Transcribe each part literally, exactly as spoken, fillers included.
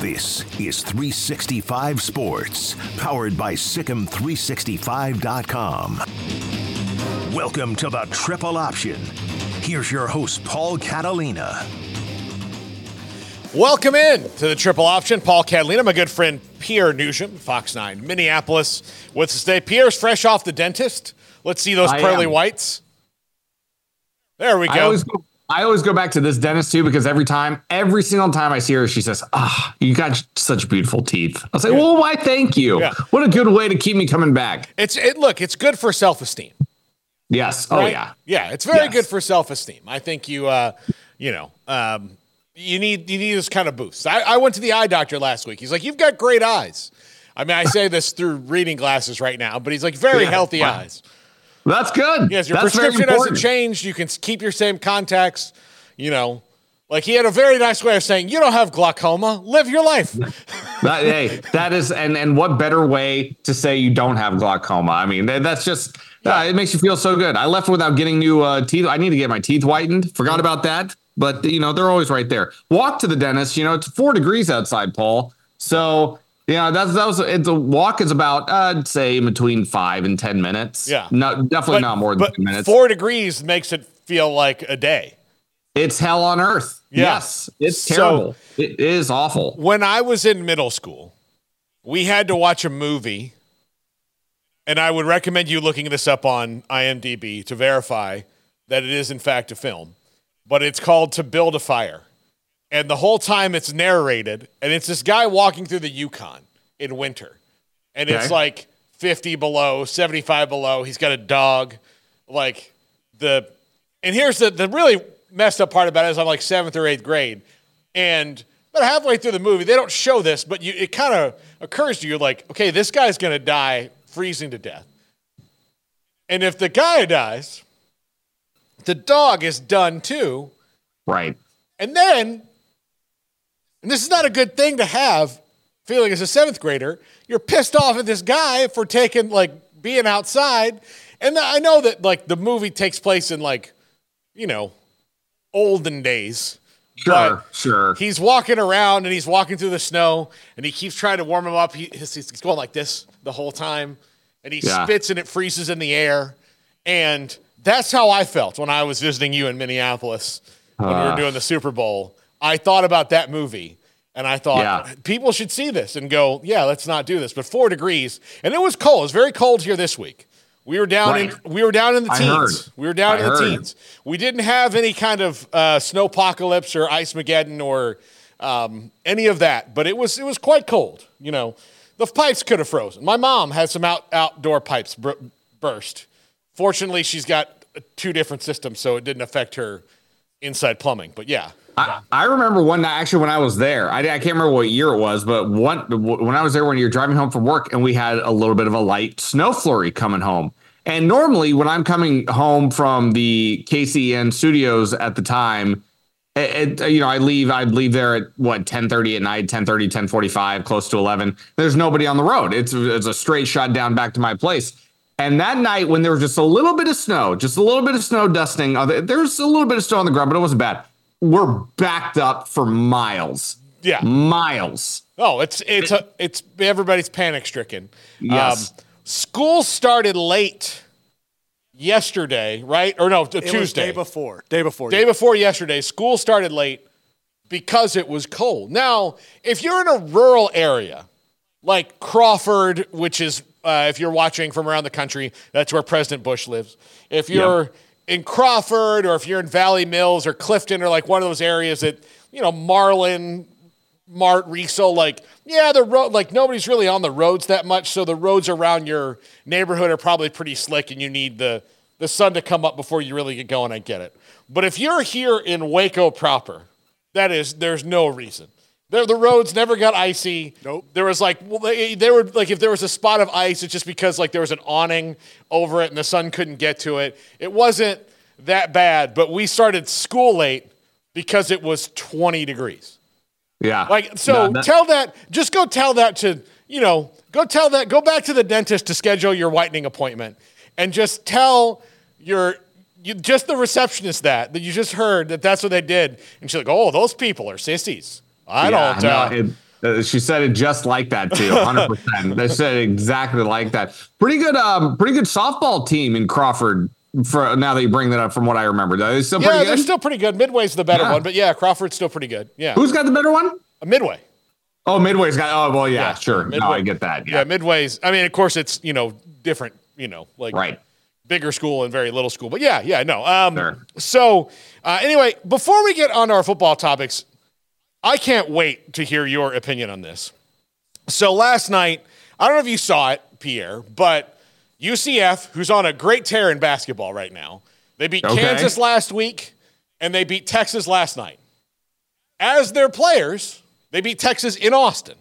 This is three sixty-five Sports, powered by Sikkim three sixty-five dot com. Welcome to the Triple Option. Here's your host, Paul Catalina. Welcome in to the Triple Option. Paul Catalina, my good friend Pierre Noujaim, Fox nine, Minneapolis, with us today. Pierre's fresh off the dentist. Let's see those I pearly am. whites. There we go. I always go back to this dentist, too, because every time, every single time I see her, she says, ah, oh, you got such beautiful teeth. I'll say, yeah. well, why, thank you. Yeah. What a good way to keep me coming back. It's it. Look, it's good for self-esteem. Yes. Right? Oh, yeah. Yeah, it's very yes. good for self-esteem. I think you, uh, you know, um, you need you need this kind of boost. I, I went to the eye doctor last week. He's like, you've got great eyes. I mean, I say this through reading glasses right now, but he's like, very yeah. healthy wow. eyes. That's good. Yes, your That's prescription hasn't changed. You can keep your same contacts. You know, like he had a very nice way of saying, you don't have glaucoma. Live your life. that, hey, that is, and, and what better way to say you don't have glaucoma? I mean, that's just, yeah. uh, it makes you feel so good. I left without getting new uh, teeth. I need to get my teeth whitened. Forgot about that. But, you know, they're always right there. Walk to the dentist. You know, it's four degrees outside, Paul. So... Yeah, that's that was it's a walk is about uh, I'd say between five and ten minutes. Yeah, no, definitely but, not more than but ten minutes. Four degrees makes it feel like a day. It's hell on earth. Yeah. Yes, it's terrible. So, it is awful. When I was in middle school, we had to watch a movie, and I would recommend you looking this up on I M D B to verify that it is in fact a film. But it's called To Build a Fire. And the whole time it's narrated, and it's this guy walking through the Yukon in winter. And okay. it's like fifty below, seventy-five below. He's got a dog. Like the, and here's the, the really messed up part about it is I'm like seventh or eighth grade. And about halfway through the movie, they don't show this, but you, it kind of occurs to you like, okay, this guy's going to die freezing to death. And if the guy dies, the dog is done too. Right. And then... And this is not a good thing to have, feeling as a seventh grader. You're pissed off at this guy for taking, like, being outside. And I know that, like, the movie takes place in, like, you know, olden days. Sure, but sure. He's walking around, and he's walking through the snow, and he keeps trying to warm him up. He, he's going like this the whole time. And he yeah. spits, and it freezes in the air. And that's how I felt when I was visiting you in Minneapolis when uh. we were doing the Super Bowl. I thought about that movie, and I thought, yeah. people should see this and go, yeah, let's not do this. But four degrees, and it was cold. It was very cold here this week. We were down right. in we were down in the I teens. Heard. We were down I in heard. the teens. We didn't have any kind of uh, snowpocalypse or ice-mageddon or um, any of that, but it was it was quite cold. You know, the pipes could have frozen. My mom had some out, outdoor pipes br- burst. Fortunately, she's got two different systems, so it didn't affect her inside plumbing. But yeah. I, I remember one night, actually, when I was there, I, I can't remember what year it was, but one, when I was there, when you're driving home from work and we had a little bit of a light snow flurry coming home. And normally when I'm coming home from the K C N studios at the time, it, it, you know, I leave, I'd leave there at what, ten thirty at night, ten thirty, ten forty-five, close to eleven. There's nobody on the road. It's, it's a straight shot down back to my place. And that night when there was just a little bit of snow, just a little bit of snow dusting, there's a little bit of snow on the ground, but it wasn't bad. We're backed up for miles. Yeah. Miles. Oh, it's, it's, a, it's everybody's panic stricken. Yes. Um, school started late yesterday, right? Or no, Tuesday. It was day before. Day before. Day yeah. before yesterday, school started late because it was cold. Now, if you're in a rural area like Crawford, which is, uh, if you're watching from around the country, that's where President Bush lives. If you're yeah. in Crawford, or if you're in Valley Mills or Clifton, or like one of those areas that, you know, Marlin, Mart, Riesel, like, yeah, the road, like nobody's really on the roads that much. So the roads around your neighborhood are probably pretty slick and you need the, the sun to come up before you really get going. I get it. But if you're here in Waco proper, that is, there's no reason. There, the roads never got icy. Nope. There was like, well, they, they were like, if there was a spot of ice, it's just because like there was an awning over it and the sun couldn't get to it. It wasn't that bad, but we started school late because it was twenty degrees. Yeah. Like, so no, that, tell that, just go tell that to, you know, go tell that, go back to the dentist to schedule your whitening appointment and just tell your, you, just the receptionist that, that you just heard that that's what they did. And she's like, oh, those people are sissies. I yeah, don't uh, no, it, uh, she said it just like that too. one hundred percent. They said it exactly like that. Pretty good, um, pretty good softball team in Crawford. For now that you bring that up, from what I remember, they're still yeah, pretty good. They're still pretty good. Midway's the better yeah. one, but yeah, Crawford's still pretty good. Yeah, who's got the better one? Midway. Oh, Midway's got. Oh, well, yeah, yeah. sure. Midway. No, I get that. Yeah. yeah, Midway's. I mean, of course, it's you know different. You know, like right. bigger school and very little school. But yeah, yeah, no. Um, sure. So uh, anyway, before we get on to our football topics, I can't wait to hear your opinion on this. So last night, I don't know if you saw it, Pierre, but U C F, who's on a great tear in basketball right now. They beat okay. Kansas last week, and they beat Texas last night. As their players, they beat Texas in Austin.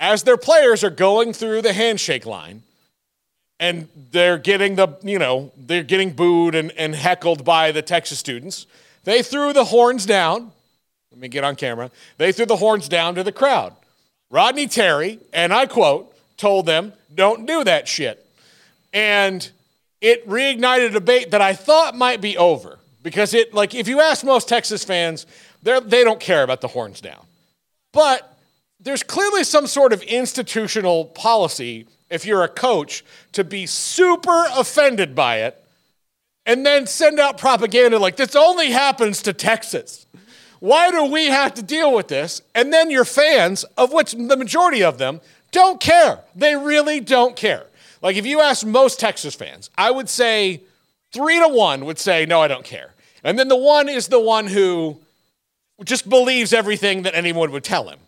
As their players are going through the handshake line, and they're getting the, you know, they're getting booed and, and heckled by the Texas students, they threw the horns down. Let me get on camera. They threw the horns down to the crowd. Rodney Terry, and I quote, told them, "Don't do that shit." And it reignited a debate that I thought might be over because it, like, if you ask most Texas fans, they they don't care about the horns down. But there's clearly some sort of institutional policy if you're a coach to be super offended by it and then send out propaganda like this only happens to Texas. Why do we have to deal with this? And then your fans, of which the majority of them, don't care. They really don't care. Like, if you ask most Texas fans, I would say three to one would say, no, I don't care. And then the one is the one who just believes everything that anyone would tell him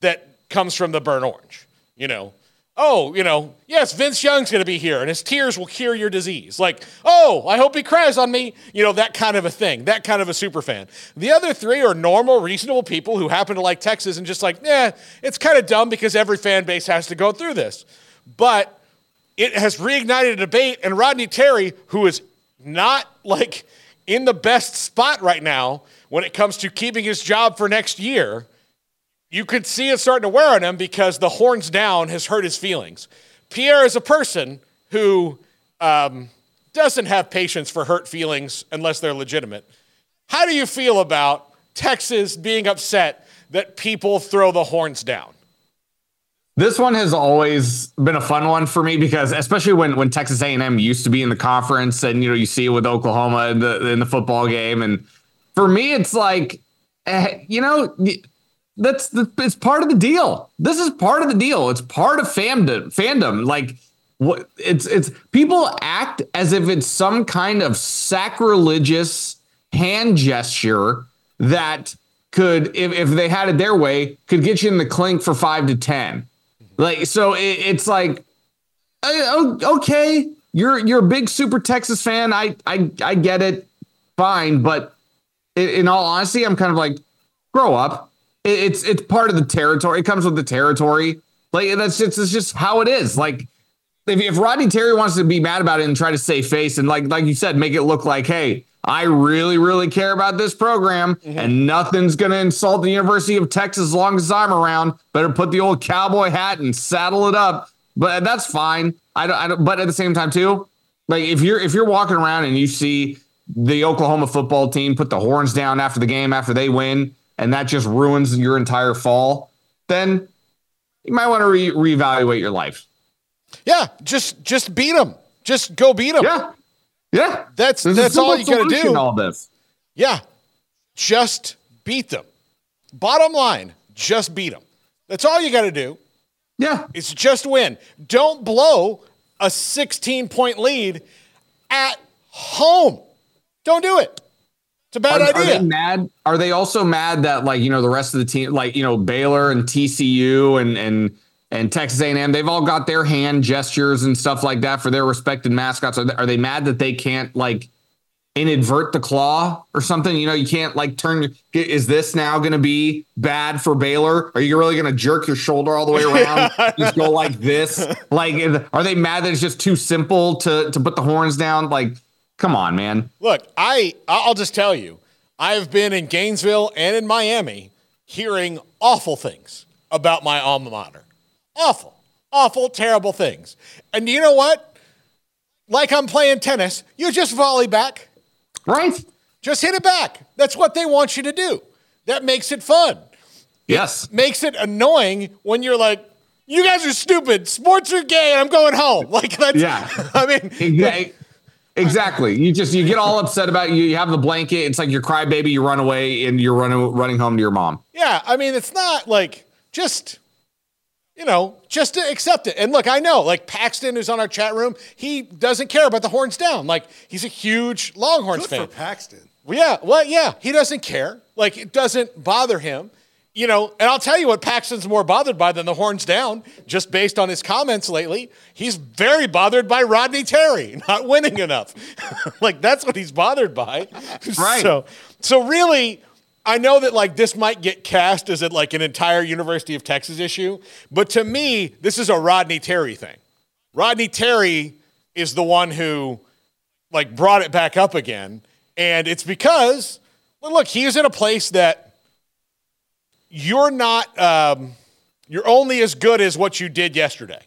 that comes from the burnt orange, you know. Oh, you know, yes, Vince Young's going to be here, and his tears will cure your disease. Like, oh, I hope he cries on me. You know, that kind of a thing, that kind of a super fan. The other three are normal, reasonable people who happen to like Texas and just like, eh, it's kind of dumb because every fan base has to go through this. But it has reignited a debate, and Rodney Terry, who is not, like, in the best spot right now when it comes to keeping his job for next year, you could see it starting to wear on him because the horns down has hurt his feelings. Pierre is a person who um, doesn't have patience for hurt feelings unless they're legitimate. How do you feel about Texas being upset that people throw the horns down? This one has always been a fun one for me because, especially when, when Texas A and M used to be in the conference, and you know you see it with Oklahoma in the in the football game, and for me it's like, you know, that's the, it's part of the deal. This is part of the deal. It's part of fandom. Fandom, like what it's it's people act as if it's some kind of sacrilegious hand gesture that could, if if they had it their way, could get you in the clink for five to ten. Like, so it, it's like, okay, you're, you're a big super Texas fan. I, I, I get it. Fine. But in, in all honesty, I'm kind of like, grow up. It, it's, it's part of the territory. It comes with the territory. Like, that's just, it's just how it is. Like, if, if Rodney Terry wants to be mad about it and try to save face and like like you said, make it look like, hey, I really, really care about this program, mm-hmm. and nothing's going to insult the University of Texas as long as I'm around. Better put the old cowboy hat and saddle it up. But that's fine. I don't, I don't, but at the same time, too, like if you're if you're walking around and you see the Oklahoma football team put the horns down after the game after they win, and that just ruins your entire fall, then you might want to re- reevaluate your life. Yeah, just just beat them. Just go beat them. Yeah. Yeah, that's There's that's all you got to do. All this. Yeah, just beat them. Bottom line, just beat them. That's all you got to do. Yeah, it's just win. Don't blow a sixteen-point lead at home. Don't do it. It's a bad are, idea. Are they mad? Are they also mad that like you know the rest of the team, like you know Baylor and T C U and and. And Texas A and M, they've all got their hand gestures and stuff like that for their respected mascots. Are they, are they mad that they can't, like, inadvert the claw or something? You know, you can't, like, turn – is this now going to be bad for Baylor? Are you really going to jerk your shoulder all the way around? Just go like this? Like, are they mad that it's just too simple to, to put the horns down? Like, come on, man. Look, I, I'll just tell you, I've been in Gainesville and in Miami hearing awful things about my alma mater. Awful, awful, terrible things. And you know what? Like I'm playing tennis, you just volley back. Right. Just hit it back. That's what they want you to do. That makes it fun. Yes. It makes it annoying when you're like, you guys are stupid. Sports are gay and I'm going home. Like, that's, yeah. I mean. Exactly. Exactly. You just, you get all upset about you. You have the blanket. It's like your crybaby. You run away and you're running, running home to your mom. Yeah. I mean, it's not like just. You know, just to accept it. And look, I know, like Paxton, who's on our chat room, he doesn't care about the horns down. Like, he's a huge Longhorns Good fan. Good for Paxton. Well, yeah, well, yeah, he doesn't care. Like, it doesn't bother him. You know, and I'll tell you what Paxton's more bothered by than the horns down, just based on his comments lately. He's very bothered by Rodney Terry not winning enough. Like, that's what he's bothered by. Right. So, so really... I know that, like, this might get cast as, like, an entire University of Texas issue, but to me, this is a Rodney Terry thing. Rodney Terry is the one who, like, brought it back up again, and it's because, well, look, he is in a place that you're not um, – you're only as good as what you did yesterday,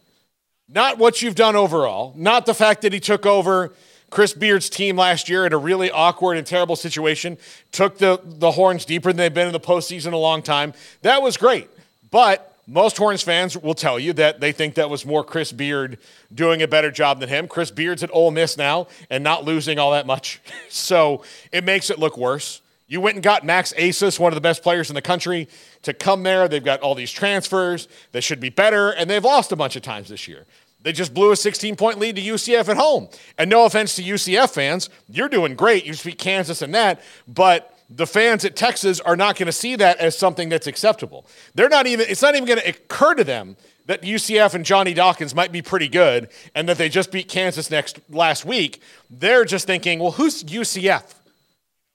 not what you've done overall, not the fact that he took over – Chris Beard's team last year in a really awkward and terrible situation, took the, the Horns deeper than they've been in the postseason a long time. That was great. But most Horns fans will tell you that they think that was more Chris Beard doing a better job than him. Chris Beard's at Ole Miss now and not losing all that much. So it makes it look worse. You went and got Max Asus, one of the best players in the country, to come there. They've got all these transfers that should be better, and they've lost a bunch of times this year. They just blew a sixteen-point lead to U C F at home. And no offense to U C F fans, you're doing great. You beat Kansas and that, but the fans at Texas are not going to see that as something that's acceptable. They're not even. It's not even going to occur to them that U C F and Johnny Dawkins might be pretty good and that they just beat Kansas next last week. They're just thinking, well, who's U C F?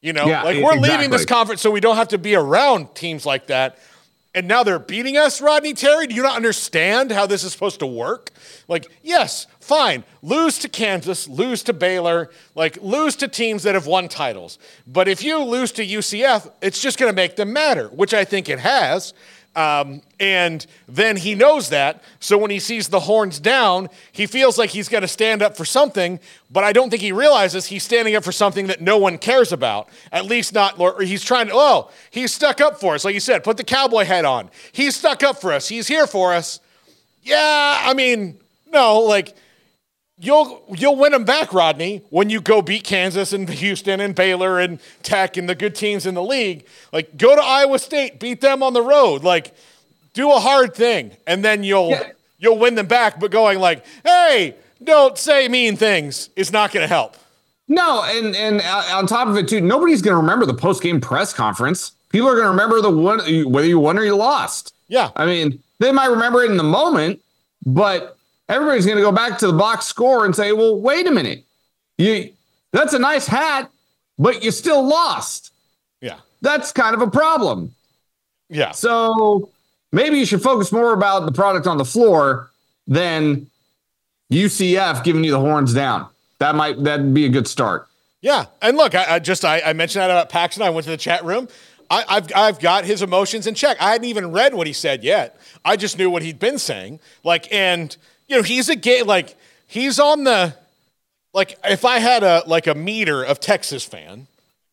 You know, yeah, like we're exactly. leaving this conference so we don't have to be around teams like that. And now they're beating us, Rodney Terry? Do you not understand how this is supposed to work? Like, yes, fine. Lose to Kansas, lose to Baylor, like lose to teams that have won titles. But if you lose to U C F, it's just going to make them matter, which I think it has. Um, and then he knows that. So when he sees the horns down, he feels like he's got to stand up for something. But I don't think he realizes he's standing up for something that no one cares about. At least not, or he's trying to, oh, he's stuck up for us. Like you said, put the cowboy hat on. He's stuck up for us. He's here for us. Yeah, I mean, no, like you'll, you'll win them back, Rodney, when you go beat Kansas and Houston and Baylor and Tech and the good teams in the league. Like, go to Iowa State, beat them on the road. Like, do a hard thing, and then you'll yeah. you'll win them back. But going like, hey, don't say mean things is not going to help. No, and and on top of it, too, nobody's going to remember the post-game press conference. People are going to remember the one, whether you won or you lost. Yeah. I mean, they might remember it in the moment, but everybody's going to go back to the box score and say, well, wait a minute. You, that's a nice hat, but you still lost. Yeah. That's kind of a problem. Yeah. So maybe you should focus more about the product on the floor than U C F giving you the horns down. That might, that'd be a good start. Yeah. And look, I, I just, I, I mentioned that about Paxton. I went to the chat room. I, I've, I've got his emotions in check. I hadn't even read what he said yet. I just knew what he'd been saying. Like, and you know, he's a gay, like he's on the, like if I had a, like a meter of Texas fan,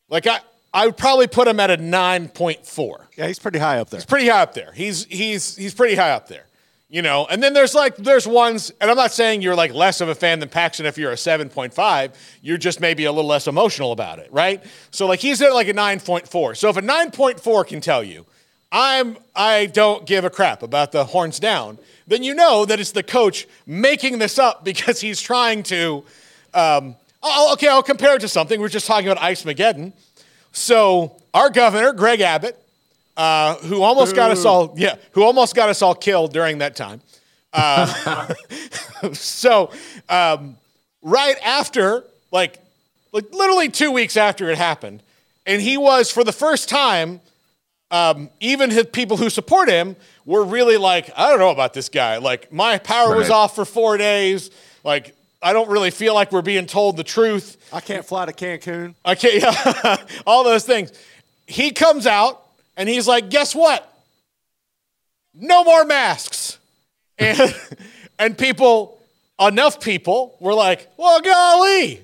like I, I would probably put him at a nine point four. Yeah, he's pretty high up there. He's pretty high up there. He's he's he's pretty high up there, you know. And then there's like there's ones, and I'm not saying you're like less of a fan than Paxton if you're a seven point five. You're just maybe a little less emotional about it, right? So like he's at like a nine point four. So if a nine point four can tell you, I'm I don't give a crap about the horns down, then you know that it's the coach making this up because he's trying to. Um, oh, okay, I'll compare it to something. We're just talking about Ice Mageddon. So our governor, Greg Abbott, uh, who almost Ooh. got us all, yeah, who almost got us all killed during that time. Uh, so um, right after, like, like literally two weeks after it happened, and he was for the first time, um, even his people who support him were really like, I don't know about this guy. Like my power right. was off for four days. Like. I don't really feel like we're being told the truth. I can't fly to Cancun. I can't, yeah. All those things. He comes out and he's like, guess what? No more masks. And and people, enough people were like, well, golly.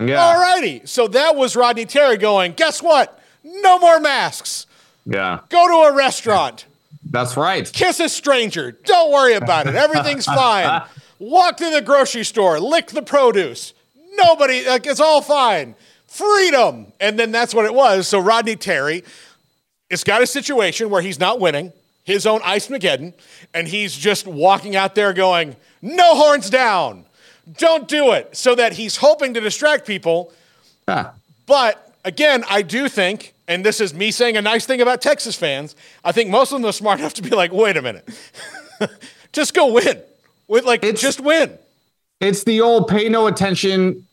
Yeah. All righty. So that was Rodney Terry going, guess what? No more masks. Yeah. Go to a restaurant. That's right. Kiss a stranger. Don't worry about it. Everything's fine. Walk to the grocery store, lick the produce. Nobody, like, it's all fine. Freedom. And then that's what it was. So Rodney Terry, it's got a situation where he's not winning, his own Ice Mageddon, and he's just walking out there going, no horns down. Don't do it. So that he's hoping to distract people. Ah. But again, I do think, and this is me saying a nice thing about Texas fans, I think most of them are smart enough to be like, wait a minute, just go win. With like, it's, just win. It's the old pay no attention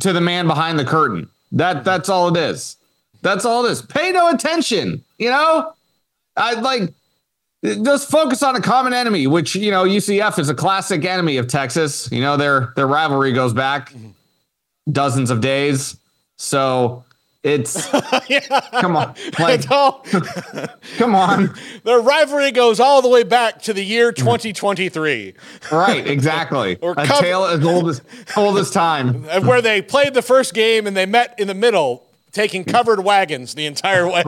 to the man behind the curtain. That that's all it is. That's all it is. Pay no attention. You know, I like just focus on a common enemy, which you know U C F is a classic enemy of Texas. You know their their rivalry goes back dozens of days. So it's yeah. come on, like come on. Their rivalry goes all the way back to the year twenty twenty-three. Right, exactly. Or a com- tale as old as old as time, where they played the first game and they met in the middle, taking covered wagons the entire way.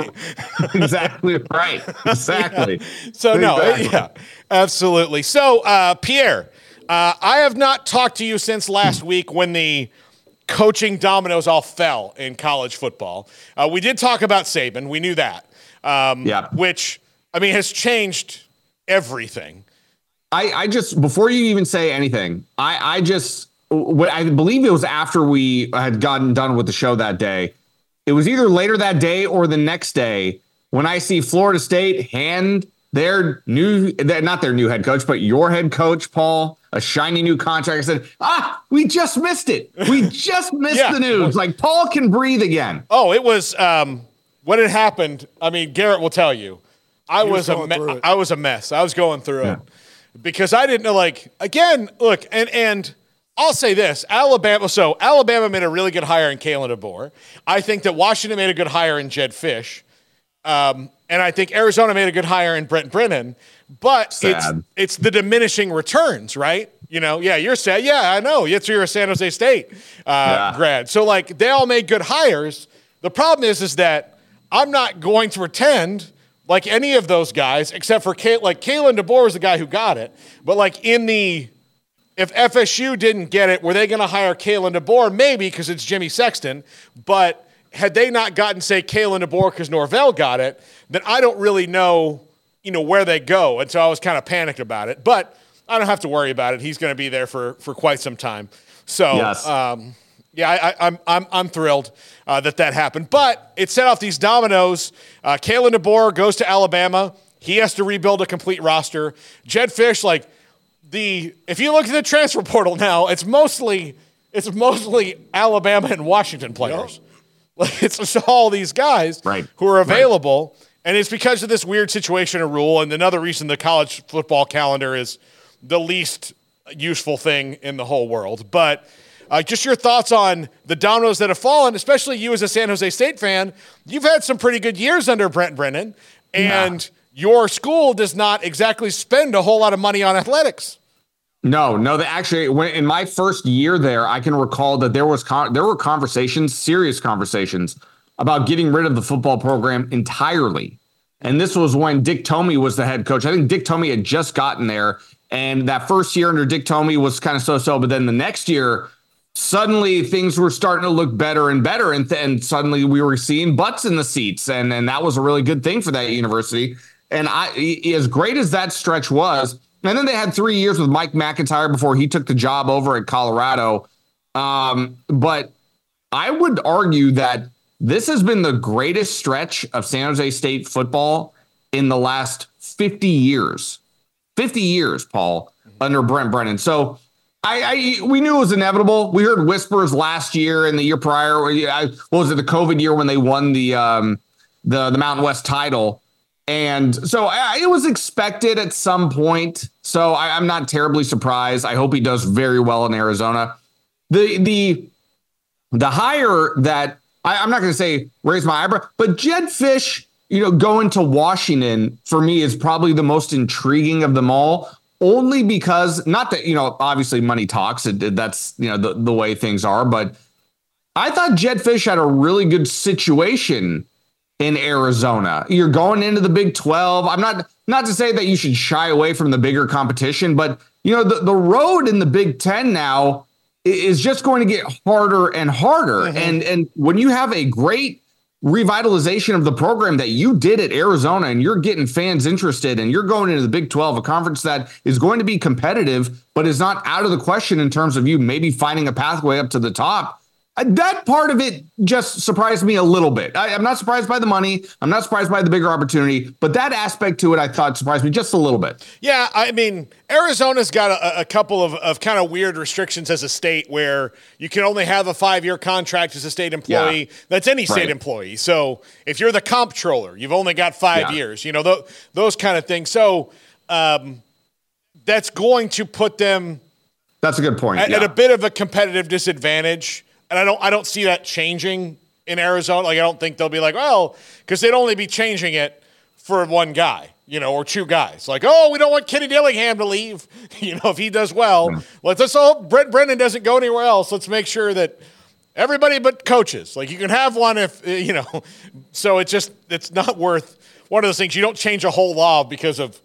Exactly right. Exactly. Yeah. So exactly. no, yeah, absolutely. So uh, Pierre, uh, I have not talked to you since last week when the coaching dominoes all fell in college football. Uh, we did talk about Saban. We knew that. Um, yeah. Which, I mean, has changed everything. I, I just, before you even say anything, I, I just, what I believe it was after we had gotten done with the show that day. It was either later that day or the next day when I see Florida State hand their new, not their new head coach, but your head coach, Paul, a shiny new contract. I said, ah, we just missed it. We just missed yeah. the news. Like, Paul can breathe again. Oh, it was um, when it happened. I mean, Garrett will tell you. I was, was a me- I was a mess. I was going through yeah. it because I didn't know, like, again, look, and and I'll say this. Alabama, so Alabama made a really good hire in Kalen DeBoer. I think that Washington made a good hire in Jed Fish. Um, and I think Arizona made a good hire in Brent Brennan, but sad. it's it's the diminishing returns, right? You know, yeah, you're sad. Yeah, I know. You're a San Jose State uh, yeah. grad. So, like, they all made good hires. The problem is is that I'm not going to pretend like any of those guys, except for, Kay- like, Kalen DeBoer was the guy who got it. But, like, in the – if F S U didn't get it, were they going to hire Kalen DeBoer? Maybe, because it's Jimmy Sexton, but – had they not gotten, say, Kalen DeBoer because Norvell got it, then I don't really know, you know, where they go. And so I was kind of panicked about it. But I don't have to worry about it. He's going to be there for for quite some time. So, yes. um, yeah, I, I, I'm I'm I'm thrilled uh, that that happened. But it set off these dominoes. Uh, Kalen DeBoer goes to Alabama. He has to rebuild a complete roster. Jed Fish, like the if you look at the transfer portal now, it's mostly it's mostly Alabama and Washington players. Yep. Like, it's just all these guys right. who are available, right. and it's because of this weird situation and rule, and another reason the college football calendar is the least useful thing in the whole world. But uh, just your thoughts on the dominoes that have fallen, especially you as a San Jose State fan. You've had some pretty good years under Brent Brennan, and nah. your school does not exactly spend a whole lot of money on athletics. No, no. They actually, when, in my first year there, I can recall that there was con- there were conversations, serious conversations, about getting rid of the football program entirely. And this was when Dick Tomey was the head coach. I think Dick Tomey had just gotten there. And that first year under Dick Tomey was kind of so-so. But then the next year, suddenly things were starting to look better and better. And, th- and suddenly we were seeing butts in the seats. And, and that was a really good thing for that university. And I, as great as that stretch was, and then they had three years with Mike McCarthy before he took the job over at Colorado. Um, but I would argue that this has been the greatest stretch of San Jose State football in the last fifty years. fifty years, Paul, under Brent Brennan. So I, I we knew it was inevitable. We heard whispers last year and the year prior. I, what was it, the COVID year when they won the um, the, the Mountain West title? And so I, it was expected at some point. So I, I'm not terribly surprised. I hope he does very well in Arizona. The the the hire that I, I'm not going to say raise my eyebrow, but Jed Fish, you know, going to Washington for me is probably the most intriguing of them all, only because not that, you know, obviously money talks. It, it, that's, you know, the, the way things are. But I thought Jed Fish had a really good situation in Arizona. You're going into the Big twelve. I'm not not to say that you should shy away from the bigger competition, but, you know, the, the road in the Big ten now is just going to get harder and harder. Mm-hmm. And and when you have a great revitalization of the program that you did at Arizona and you're getting fans interested and you're going into the Big twelve, a conference that is going to be competitive, but is not out of the question in terms of you maybe finding a pathway up to the top. That part of it just surprised me a little bit. I, I'm not surprised by the money. I'm not surprised by the bigger opportunity, but that aspect to it, I thought surprised me just a little bit. Yeah. I mean, Arizona's got a, a couple of, of kind of weird restrictions as a state where you can only have a five-year contract as a state employee. Yeah. That's any state right. employee. So if you're the comptroller, you've only got five yeah. years, you know, th- those kind of things. So um, that's going to put them. That's a good point. At, yeah. at a bit of a competitive disadvantage. And I don't I don't see that changing in Arizona. Like, I don't think they'll be like, well, because they'd only be changing it for one guy, you know, or two guys. Like, oh, we don't want Kenny Dillingham to leave. You know, if he does well, yeah. let's, let's hope Brent Brennan doesn't go anywhere else. Let's make sure that everybody but coaches, like you can have one if, you know. So it's just, it's not worth one of those things. You don't change a whole law because of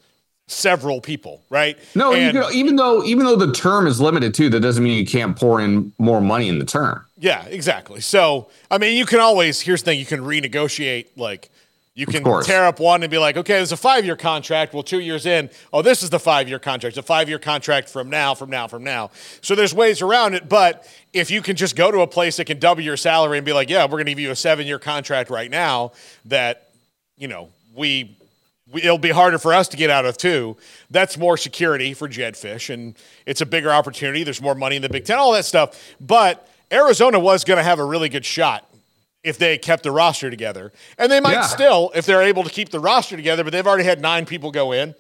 several people, right? No, and, you know, even though even though the term is limited too, that doesn't mean you can't pour in more money in the term. Yeah, exactly. So, I mean, you can always, here's the thing, you can renegotiate, like, you can tear up one and be like, okay, there's a five-year contract. Well, two years in, oh, this is the five-year contract. It's a five-year contract from now, from now, from now. So there's ways around it, but if you can just go to a place that can double your salary and be like, yeah, we're going to give you a seven-year contract right now that, you know, we... it'll be harder for us to get out of too. That's more security for Jed Fish, and it's a bigger opportunity. There's more money in the Big Ten, all that stuff. But Arizona was going to have a really good shot if they kept the roster together. And they might yeah. still, if they're able to keep the roster together, but they've already had nine people go in.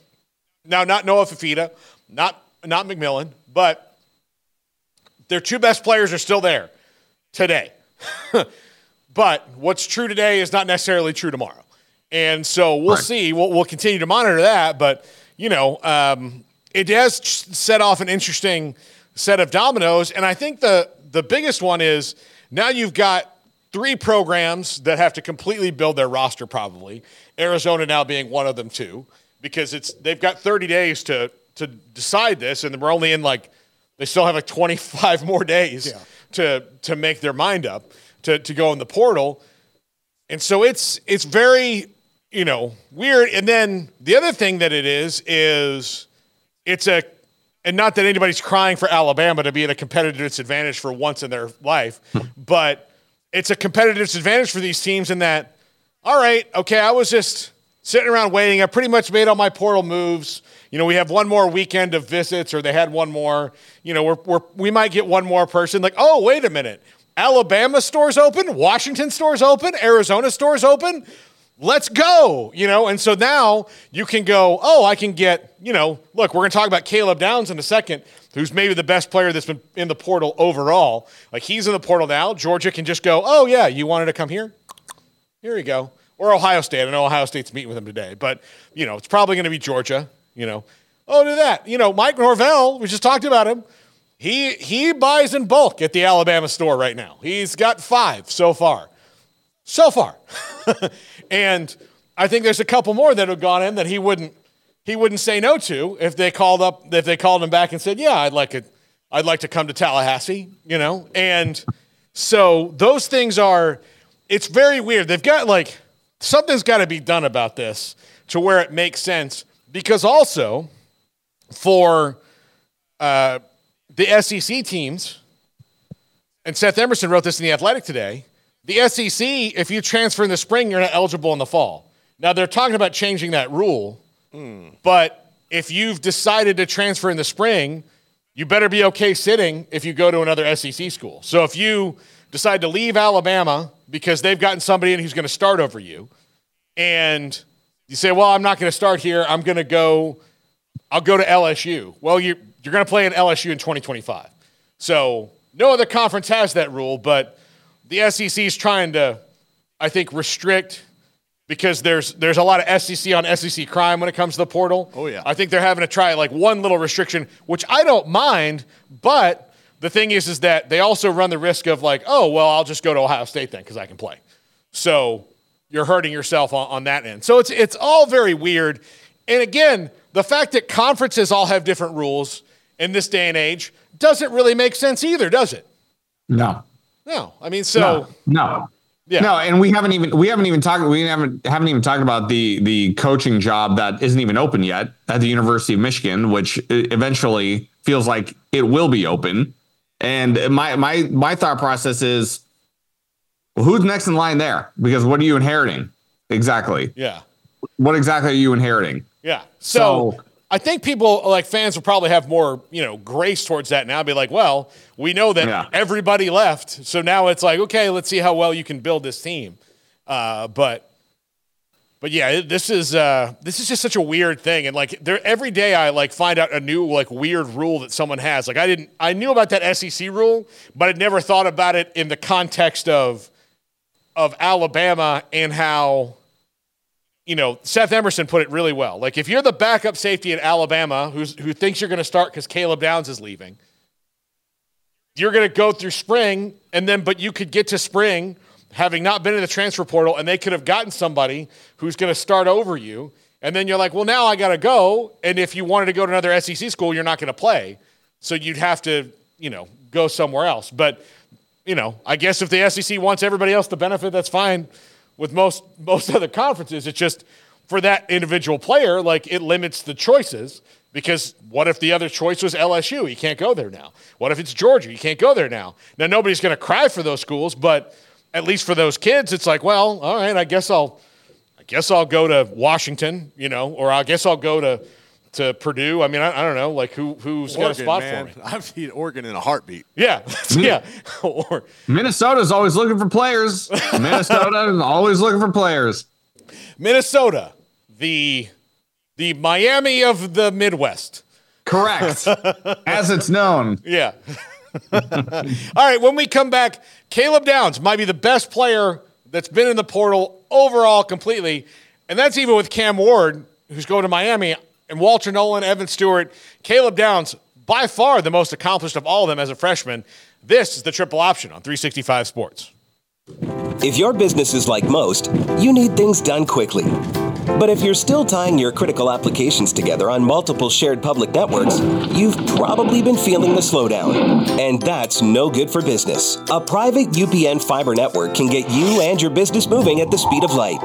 Now, not Noah Fafita, not not McMillan, but their two best players are still there today. But what's true today is not necessarily true tomorrow. And so we'll right. see. We'll, we'll continue to monitor that. But, you know, um, it has set off an interesting set of dominoes. And I think the, the biggest one is now you've got three programs that have to completely build their roster probably, Arizona now being one of them too, because it's they've got thirty days to, to decide this, and we're only in like – they still have like twenty-five more days yeah. to, to make their mind up, to, to go in the portal. And so it's it's very – you know, weird. And then the other thing that it is, is it's a, and not that anybody's crying for Alabama to be at a competitive disadvantage for once in their life, but it's a competitive disadvantage for these teams in that, all right, okay, I was just sitting around waiting. I pretty much made all my portal moves. You know, we have one more weekend of visits, or they had one more, you know, we're, we're, we might get one more person. Like, oh, wait a minute. Alabama stores open, Washington stores open, Arizona stores open. Let's go, you know, and so now you can go, oh, I can get, you know, look, we're going to talk about Caleb Downs in a second. who's maybe the best player that's been in the portal overall. Like, he's in the portal now. Georgia can just go, oh, yeah, you wanted to come here? Here you go. Or Ohio State. I know Ohio State's meeting with him today. But, you know, it's probably going to be Georgia, you know. Oh, do that. You know, Mike Norvell, we just talked about him. He he buys in bulk at the Alabama store right now. He's got five so far. So far. And I think there's a couple more that have gone in that he wouldn't he wouldn't say no to if they called up if they called him back and said, "Yeah, I'd like it I'd like to come to Tallahassee," you know? And so those things are it's very weird. They've got like something's got to be done about this to where it makes sense, because also for uh the S E C teams, and Seth Emerson wrote this in The Athletic today, the S E C, if you transfer in the spring, you're not eligible in the fall. Now, they're talking about changing that rule, mm. but if you've decided to transfer in the spring, you better be okay sitting if you go to another S E C school. So if you decide to leave Alabama because they've gotten somebody in who's going to start over you, and you say, well, I'm not going to start here, I'm going to go – I'll go to L S U. Well, you're, you're going to play in L S U in twenty twenty-five. So no other conference has that rule, but the S E C is trying to, I think, restrict because there's there's a lot of S E C on S E C crime when it comes to the portal. Oh, yeah. I think they're having to try, like, one little restriction, which I don't mind, but the thing is is that they also run the risk of, like, oh, well, I'll just go to Ohio State then because I can play. So you're hurting yourself on, on that end. So it's it's all very weird. And, again, the fact that conferences all have different rules in this day and age doesn't really make sense either, does it? No. No. I mean, so no. no. Yeah. No, and we haven't even we haven't even talked we haven't haven't even talked about the the coaching job that isn't even open yet at the University of Michigan, which eventually feels like it will be open. And my my my thought process is, well, who's next in line there? Because what are you inheriting? Exactly. Yeah. What exactly are you inheriting? Yeah. So, so I think people, like fans, will probably have more, you know, grace towards that now. Be like, well, we know that yeah. everybody left. So now it's like, okay, let's see how well you can build this team. Uh, but, but yeah, this is, uh, this is just such a weird thing. And like there, every day I like find out a new, like weird rule that someone has. Like I didn't, I knew about that S E C rule, but I'd never thought about it in the context of, of Alabama and how, you know, Seth Emerson put it really well. Like, if you're the backup safety at Alabama who's, who thinks you're going to start because Caleb Downs is leaving, you're going to go through spring, and then, but you could get to spring having not been in the transfer portal, and they could have gotten somebody who's going to start over you. And then you're like, well, now I got to go. And if you wanted to go to another S E C school, you're not going to play. So you'd have to, you know, go somewhere else. But, you know, I guess if the S E C wants everybody else to benefit, that's fine. With most most other conferences, it's just for that individual player, like it limits the choices because what if the other choice was L S U? You can't go there now. What if it's Georgia? You can't go there now. Now, nobody's going to cry for those schools, but at least for those kids, it's like, well, all right, I guess I'll I guess I'll go to Washington, you know, or I guess I'll go to, to Purdue. I mean, I, I don't know, like who who's Oregon, got a spot man. for me? I've seen Oregon in a heartbeat. Yeah, yeah. Or, Minnesota's always looking for players. Minnesota is always looking for players. Minnesota, the the Miami of the Midwest. Correct, as it's known. Yeah. All right. When we come back, Caleb Downs might be the best player that's been in the portal overall, completely, and that's even with Cam Ward, who's going to Miami. And Walter Nolan, Evan Stewart, Caleb Downs, by far the most accomplished of all of them as a freshman. This is the Triple Option on three sixty-five Sports. If your business is like most, you need things done quickly. But if you're still tying your critical applications together on multiple shared public networks, you've probably been feeling the slowdown. And that's no good for business. A private U P N fiber network can get you and your business moving at the speed of light.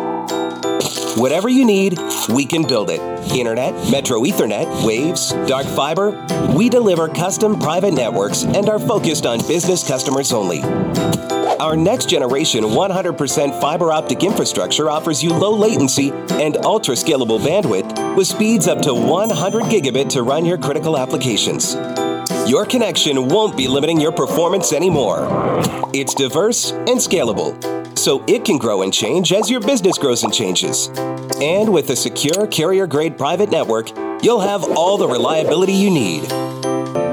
Whatever you need, we can build it. Internet, Metro Ethernet, Waves, Dark Fiber. We deliver custom private networks and are focused on business customers only. Our next generation one hundred percent fiber optic infrastructure offers you low latency and ultra scalable bandwidth with speeds up to one hundred gigabit to run your critical applications. Your connection won't be limiting your performance anymore. It's diverse and scalable, so it can grow and change as your business grows and changes. And with a secure carrier-grade private network, you'll have all the reliability you need.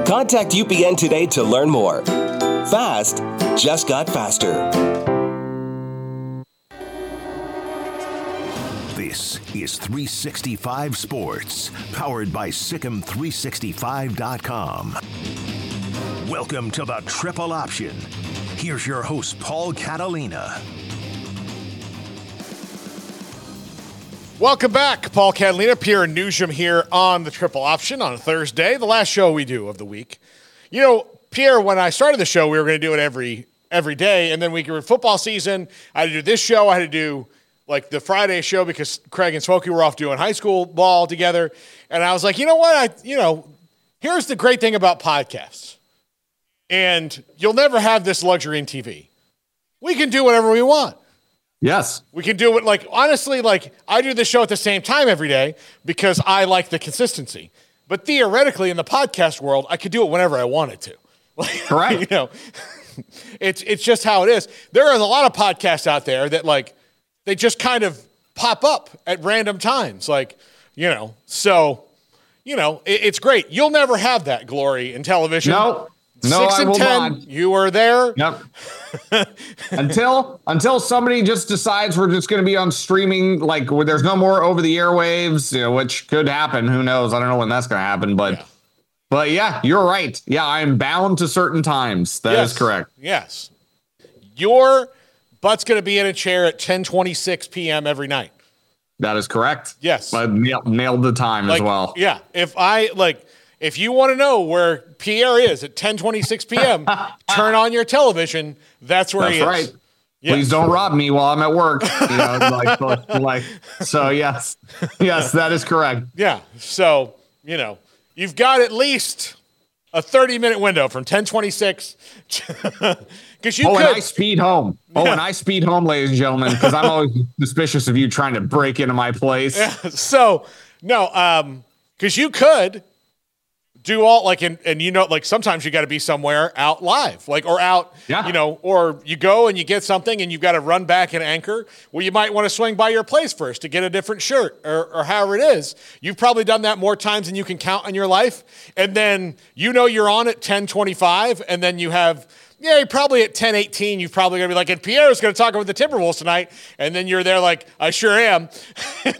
Contact U P N today to learn more. Fast just got faster. This is three sixty-five Sports, powered by Sikkim three sixty-five dot com. Welcome to the Triple Option. Here's your host, Paul Catalina. Welcome back. Paul Catalina, Pierre Noujaim here on the Triple Option on a Thursday, the last show we do of the week. You know, Pierre, when I started the show, we were going to do it every every day, and then we were football season. I had to do this show. I had to do, like, the Friday show because Craig and Smokey were off doing high school ball together. And I was like, you know what? I, you know, here's the great thing about podcasts, and you'll never have this luxury in T V. We can do whatever we want. Yes. We can do it. Like, honestly, like, I do this show at the same time every day because I like the consistency. But theoretically, in the podcast world, I could do it whenever I wanted to. Like, correct. You know, it's it's just how it is. There are a lot of podcasts out there that, like, they just kind of pop up at random times. Like, you know, so, you know, it, it's great. You'll never have that glory in television. No. No, Six I and will ten, not. You were there. Yep. until until somebody just decides we're just going to be on streaming, like where there's no more over the airwaves, you know, which could happen. Who knows? I don't know when that's going to happen, but yeah. but yeah, you're right. Yeah, I'm bound to certain times. That yes. is correct. Yes, your butt's going to be in a chair at ten twenty-six p.m. every night. That is correct. Yes, but nailed, nailed the time like, as well. Yeah, if I like. If you want to know where Pierre is at ten twenty-six p.m., turn on your television. That's where that's he is. That's right. Yes. Please don't rob me while I'm at work. You know, like, like, like, so, yes. Yes, that is correct. Yeah. So, you know, you've got at least a thirty-minute window from ten twenty-six. Because you oh, could. And I speed home. Oh, yeah. and I speed home, ladies and gentlemen, because I'm always suspicious of you trying to break into my place. Yeah. So, no, um, because you could. Do all like and, and you know like sometimes you got to be somewhere out live like or out yeah. you know or you go and you get something and you've got to run back and anchor. Well, you might want to swing by your place first to get a different shirt or, or however it is. You've probably done that more times than you can count in your life. And then you know you're on at ten twenty-five, and then you have yeah you're probably at ten eighteen. You're probably gonna be like, and Pierre's gonna talk about the Timberwolves tonight, and then you're there like, I sure am.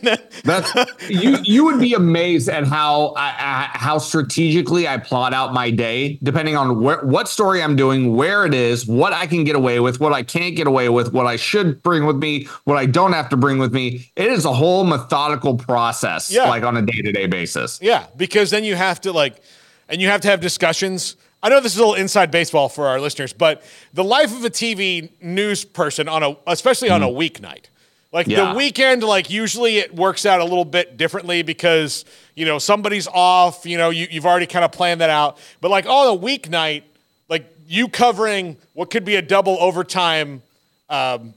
then- That's, you you would be amazed at how I, I, how strategic. I plot out my day depending on where, what story I'm doing, where it is, what I can get away with, what I can't get away with, what I should bring with me, what I don't have to bring with me. It is a whole methodical process, yeah. like on a day-to-day basis. Yeah, because then you have to like, and you have to have discussions. I know this is a little inside baseball for our listeners, but the life of a T V news person on a, especially on mm. a weeknight. Like yeah. the weekend, like usually it works out a little bit differently because, you know, somebody's off, you know, you, you've already kind of planned that out. But like on a weeknight, like you covering what could be a double overtime um,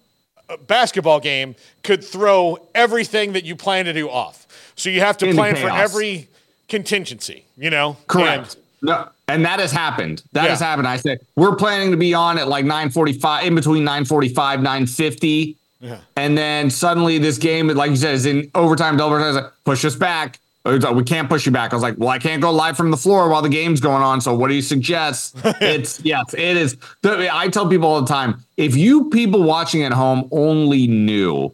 basketball game could throw everything that you plan to do off. So you have to In plan for every contingency, you know? Correct. And, no. And that has happened. That yeah. has happened. I said, we're planning to be on at like nine forty-five, in between nine forty-five, nine fifty. Yeah. And then suddenly this game, like you said, is in overtime. Overtime is like, push us back. We can't push you back. I was like, well, I can't go live from the floor while the game's going on. So what do you suggest? it's yes, it is. I tell people all the time, if you people watching at home only knew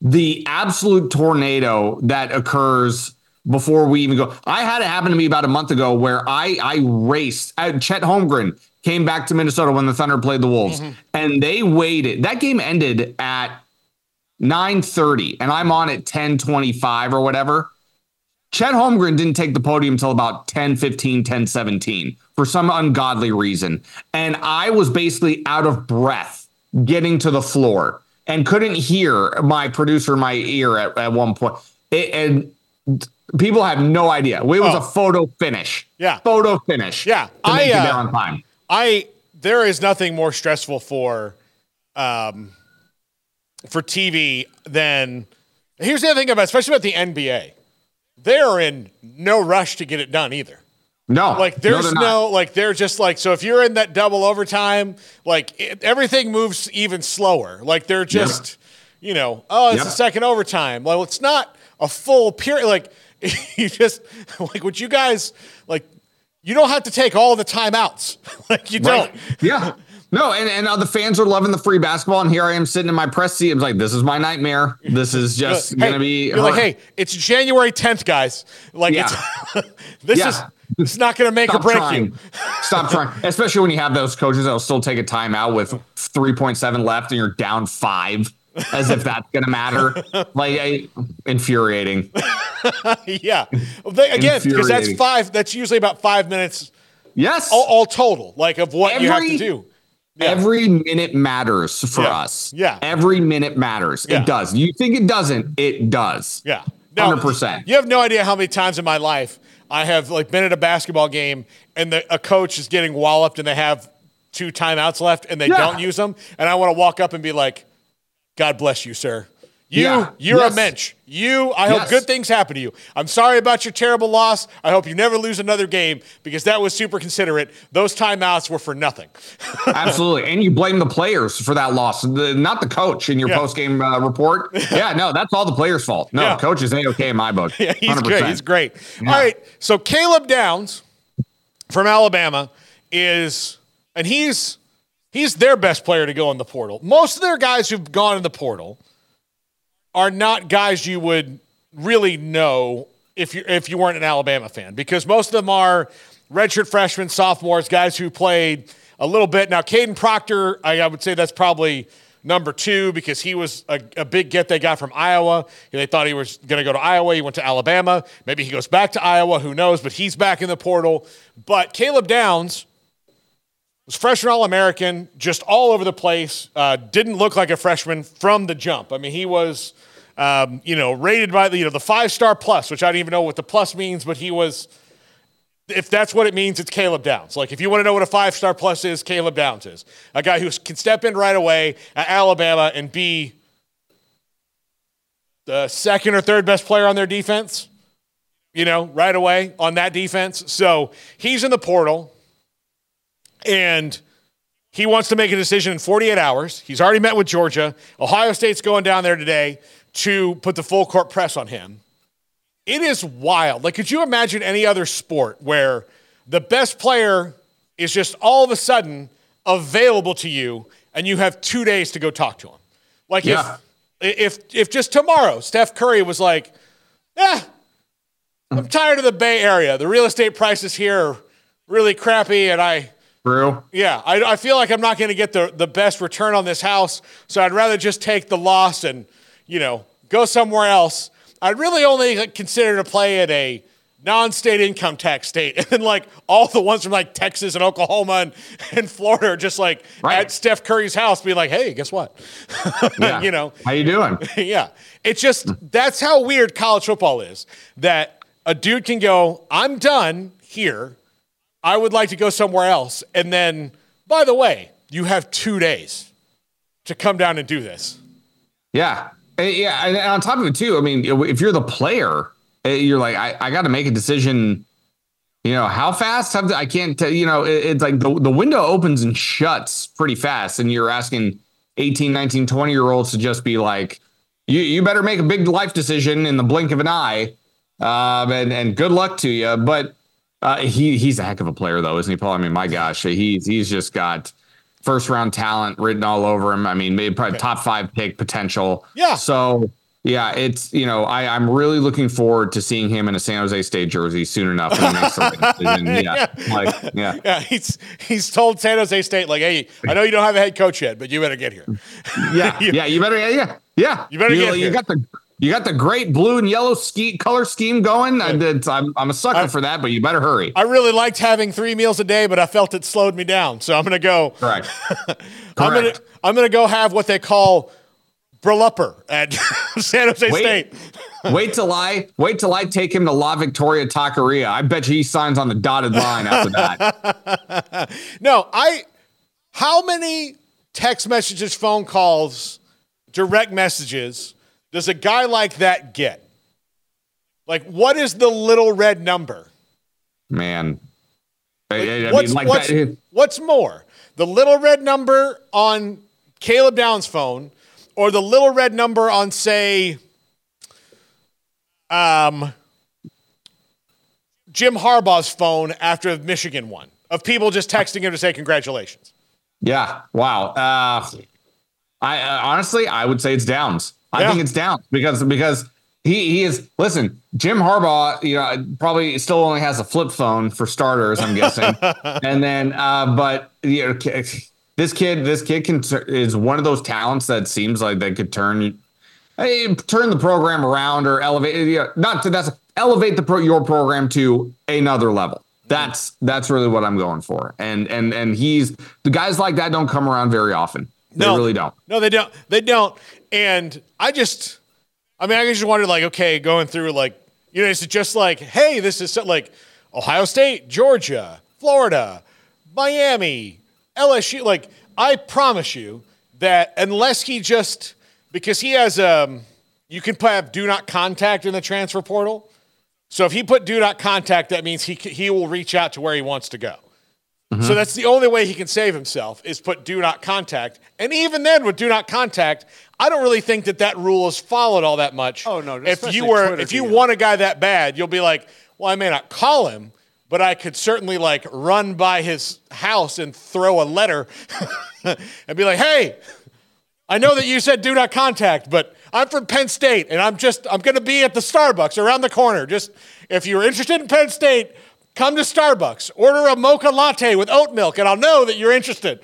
the absolute tornado that occurs before we even go. I had it happen to me about a month ago where I, I raced. I, Chet Holmgren came back to Minnesota when the Thunder played the Wolves, mm-hmm. and they waited. That game ended at nine thirty, and I'm on at ten twenty-five or whatever. Chet Holmgren didn't take the podium until about ten fifteen, ten seventeen for some ungodly reason. And I was basically out of breath getting to the floor and couldn't hear my producer in my ear at, at one point. It, and people have no idea. It was oh. a photo finish. Yeah. Photo finish. Yeah. I, uh, on time. I, there is nothing more stressful for, um, for T V than here's the other thing about, especially about the N B A, they're in no rush to get it done either. No, like there's no, no like, they're just like, so if you're in that double overtime, like it, everything moves even slower. Like they're just, yep. you know, oh, it's yep. the second overtime. Well, it's not a full period. Like you just like what you guys like, you don't have to take all the timeouts. Like you don't. Right. Yeah. No, and, and uh, the fans are loving the free basketball, and here I am sitting in my press seat. I'm like, this is my nightmare. This is just hey, going to be... You're hard. Like, hey, it's January tenth, guys. Like, yeah. it's, this yeah. is it's not going to make Stop or break trying. you. Stop trying. Especially when you have those coaches that will still take a timeout with three point seven left, and you're down five, as if that's going to matter. Like, I, infuriating. yeah. They, again, because that's five. That's usually about five minutes yes. all, all total, like, of what Every, you have to do. Yeah. Every minute matters for yeah. us. Yeah. Every minute matters. Yeah. It does. You think it doesn't, it does. Yeah. Now, one hundred percent. You have no idea how many times in my life I have like been at a basketball game and the, a coach is getting walloped and they have two timeouts left and they yeah. don't use them. And I want to walk up and be like, God bless you, sir. You, yeah. you're yes. a mensch. You, I yes. hope good things happen to you. I'm sorry about your terrible loss. I hope you never lose another game because that was super considerate. Those timeouts were for nothing. Absolutely. And you blame the players for that loss, the, not the coach in your yeah. post-game uh, report. Yeah, no, that's all the players' fault. No, yeah. coach is A-okay in my book. Yeah, he's one hundred percent. Great. He's great. Yeah. All right, so Caleb Downs from Alabama is, and he's he's their best player to go in the portal. Most of their guys who've gone in the portal are not guys you would really know if you if you weren't an Alabama fan, because most of them are redshirt freshmen, sophomores, guys who played a little bit. Now, Caden Proctor, I, I would say that's probably number two because he was a, a big get they got from Iowa. They thought he was going to go to Iowa. He went to Alabama. Maybe he goes back to Iowa. Who knows? But he's back in the portal. But Caleb Downs was freshman All-American, just all over the place. Uh, didn't look like a freshman from the jump. I mean, he was, um, you know, rated by the, you know, the five-star plus, which I don't even know what the plus means, but he was, if that's what it means, it's Caleb Downs. Like, if you want to know what a five-star plus is, Caleb Downs is. A guy who can step in right away at Alabama and be the second or third best player on their defense, you know, right away on that defense. So he's in the portal. And he wants to make a decision in forty-eight hours. He's already met with Georgia. Ohio State's going down there today to put the full court press on him. It is wild. Like, could you imagine any other sport where the best player is just all of a sudden available to you and you have two days to go talk to him? Like, yeah. if, if if just tomorrow Steph Curry was like, eh, I'm tired of the Bay Area. The real estate prices here are really crappy and I – Yeah, I, I feel like I'm not going to get the, the best return on this house, so I'd rather just take the loss and, you know, go somewhere else. I'd really only consider to play at a non-state income tax state. And then, like, all the ones from, like, Texas and Oklahoma and, and Florida are just, like, right. at Steph Curry's house be like, hey, guess what? yeah. You know. How you doing? yeah. It's just that's how weird college football is, that a dude can go, I'm done here. I would like to go somewhere else. And then, by the way, you have two days to come down and do this. Yeah. Yeah. And on top of it, too, I mean, if you're the player, you're like, I, I got to make a decision. You know, how fast? Have to, I can't tell. You know, it, it's like the, the window opens and shuts pretty fast. And you're asking eighteen, nineteen, twenty year olds to just be like, you, you better make a big life decision in the blink of an eye. Um, and, and good luck to you. But Uh, he he's a heck of a player, though, isn't he, Paul? I mean, my gosh, he's he's just got first round talent written all over him. I mean, maybe probably okay. top five pick potential. Yeah. So yeah, it's you know I I'm really looking forward to seeing him in a San Jose State jersey soon enough. When he yeah. yeah. Like yeah. Yeah. He's he's told San Jose State like, hey, I know you don't have a head coach yet, but you better get here. yeah. you, yeah. You better. Yeah. Yeah. Yeah. You better you, get you here. You got the. You got the great blue and yellow ski color scheme going. I did, I'm, I'm a sucker I, for that, but you better hurry. I really liked having three meals a day, but I felt it slowed me down. So I'm going to go. Correct. Correct. I'm going to I'm going to go have what they call brulupper at San Jose wait, State. wait till I wait till I take him to La Victoria Taqueria. I bet you he signs on the dotted line after that. no, I. How many text messages, phone calls, direct messages does a guy like that get? Like, what is the little red number? Man. Like, I, I what's, mean, like what's, that. what's more? The little red number on Caleb Downs' phone or the little red number on, say, um, Jim Harbaugh's phone after the Michigan one, of people just texting him to say congratulations. Yeah. Wow. Uh, I uh, honestly, I would say it's Downs. I yeah. think it's Downs because because he he is. Listen, Jim Harbaugh, you know, probably still only has a flip phone for starters, I'm guessing. And then, uh, but you know, this kid, this kid can is one of those talents that seems like they could turn, hey, turn the program around or elevate. You know, not to that's elevate the pro, your program to another level. That's that's really what I'm going for. And and and he's the guys like that don't come around very often. They no, really don't. No, they don't. They don't. And I just, I mean, I just wondered, like, okay, going through, like, you know, is it just like, hey, this is so, like Ohio State, Georgia, Florida, Miami, L S U. Like, I promise you that unless he just, because he has, um, you can have do not contact in the transfer portal. So if he put do not contact, that means he he will reach out to where he wants to go. Mm-hmm. So that's the only way he can save himself is put do not contact. And even then with do not contact, I don't really think that that rule is followed all that much. Oh, no. If you were Twitter if you deal. want a guy that bad, you'll be like, well, I may not call him, but I could certainly like run by his house and throw a letter and be like, hey, I know that you said do not contact, but I'm from Penn State, and I'm just I'm going to be at the Starbucks around the corner. Just if you're interested in Penn State, come to Starbucks, order a mocha latte with oat milk, and I'll know that you're interested.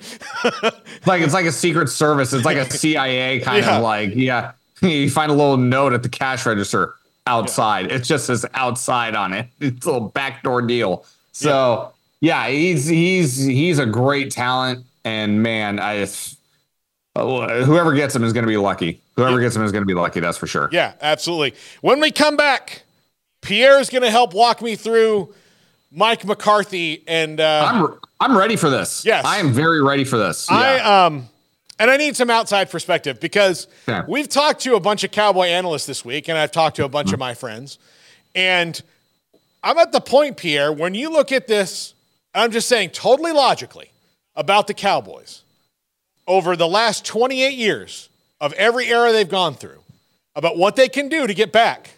Like it's like a Secret Service. It's like a C I A kind yeah. of like yeah. You find a little note at the cash register outside. Yeah. It just says outside on it. It's a little backdoor deal. So yeah, yeah he's he's he's a great talent, and man, I. It's, Uh, whoever gets him is going to be lucky. Whoever gets him is going to be lucky, that's for sure. Yeah, absolutely. When we come back, Pierre's going to help walk me through Mike McCarthy. And uh, I'm re- I'm ready for this. Yes. I am very ready for this. Yeah. I um, And I need some outside perspective because yeah. we've talked to a bunch of Cowboy analysts this week, and I've talked to a bunch mm-hmm. of my friends. And I'm at the point, Pierre, when you look at this, I'm just saying totally logically about the Cowboys. Over the last twenty-eight years of every era they've gone through about what they can do to get back,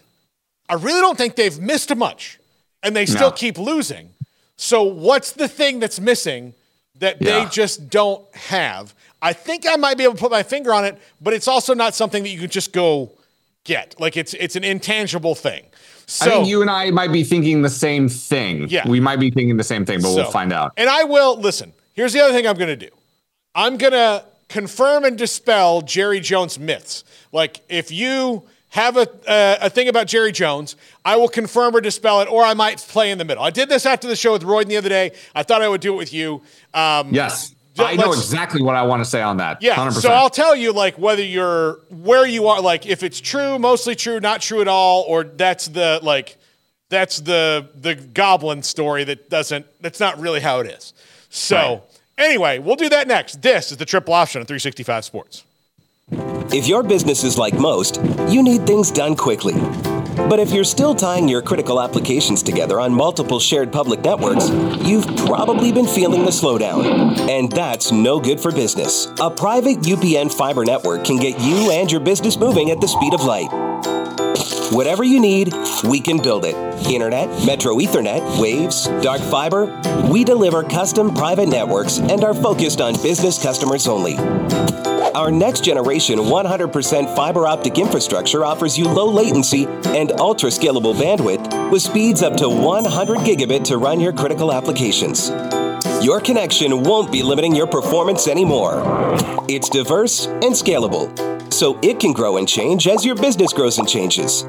I really don't think they've missed much, and they still no. keep losing. So what's the thing that's missing that yeah. they just don't have? I think I might be able to put my finger on it, but it's also not something that you can just go get. Like it's it's an intangible thing. So, I think you and I might be thinking the same thing. Yeah. We might be thinking the same thing, but so, we'll find out. And I will, listen, here's the other thing I'm going to do. I'm going to confirm and dispel Jerry Jones myths. Like, if you have a uh, a thing about Jerry Jones, I will confirm or dispel it, or I might play in the middle. I did this after the show with Royden the other day. I thought I would do it with you. Um, yes. I know exactly what I want to say on that. Yeah, one hundred percent. So I'll tell you, like, whether you're where you are, like, if it's true, mostly true, not true at all, or that's the, like, that's the the goblin story that doesn't, that's not really how it is. So... Right. Anyway, we'll do that next. This is the Triple Option on three sixty-five Sports. If your business is like most, you need things done quickly. But if you're still tying your critical applications together on multiple shared public networks, you've probably been feeling the slowdown. And that's no good for business. A private U P N fiber network can get you and your business moving at the speed of light. Whatever you need, we can build it. Internet, Metro Ethernet, Waves, Dark Fiber. We deliver custom private networks and are focused on business customers only. Our next generation one hundred percent fiber optic infrastructure offers you low latency and ultra scalable bandwidth with speeds up to one hundred gigabit to run your critical applications. Your connection won't be limiting your performance anymore. It's diverse and scalable, so it can grow and change as your business grows and changes.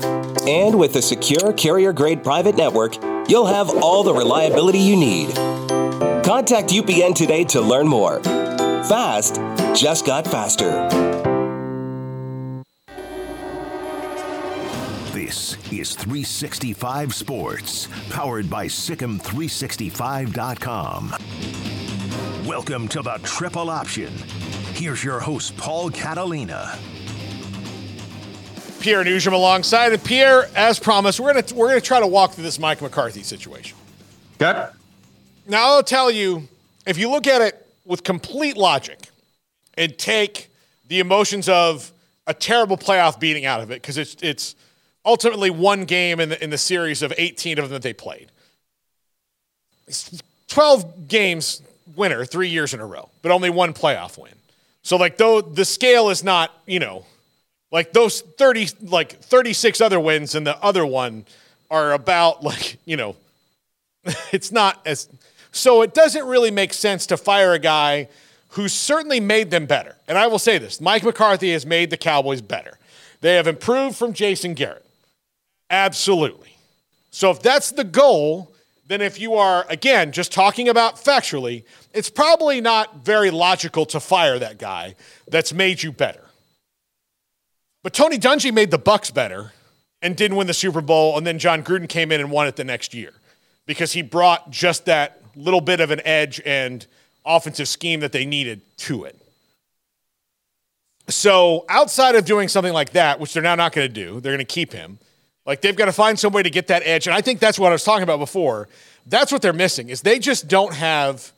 And with a secure carrier-grade private network, you'll have all the reliability you need. Contact U P N today to learn more. Fast just got faster. This is three sixty-five Sports, powered by Sikkim three sixty-five dot com. Welcome to the Triple Option. Here's your host, Paul Catalina. Pierre Noujaim alongside. And Pierre, as promised, we're going to we're going to try to walk through this Mike McCarthy situation. Okay. Now, I'll tell you, if you look at it with complete logic and take the emotions of a terrible playoff beating out of it, because it's it's ultimately one game in the, in the series of eighteen of them that they played. twelve games winner three years in a row, but only one playoff win. So, like, though the scale is not, you know, like those thirty, like thirty-six other wins and the other one are about, like, you know, it's not as, so it doesn't really make sense to fire a guy who certainly made them better. And I will say this, Mike McCarthy has made the Cowboys better. They have improved from Jason Garrett. Absolutely. So if that's the goal, then if you are, again, just talking about factually, it's probably not very logical to fire that guy that's made you better. But Tony Dungy made the Bucs better and didn't win the Super Bowl, and then John Gruden came in and won it the next year because he brought just that little bit of an edge and offensive scheme that they needed to it. So outside of doing something like that, which they're now not going to do, they're going to keep him. Like, they've got to find some way to get that edge. And I think that's what I was talking about before. That's what they're missing, is they just don't have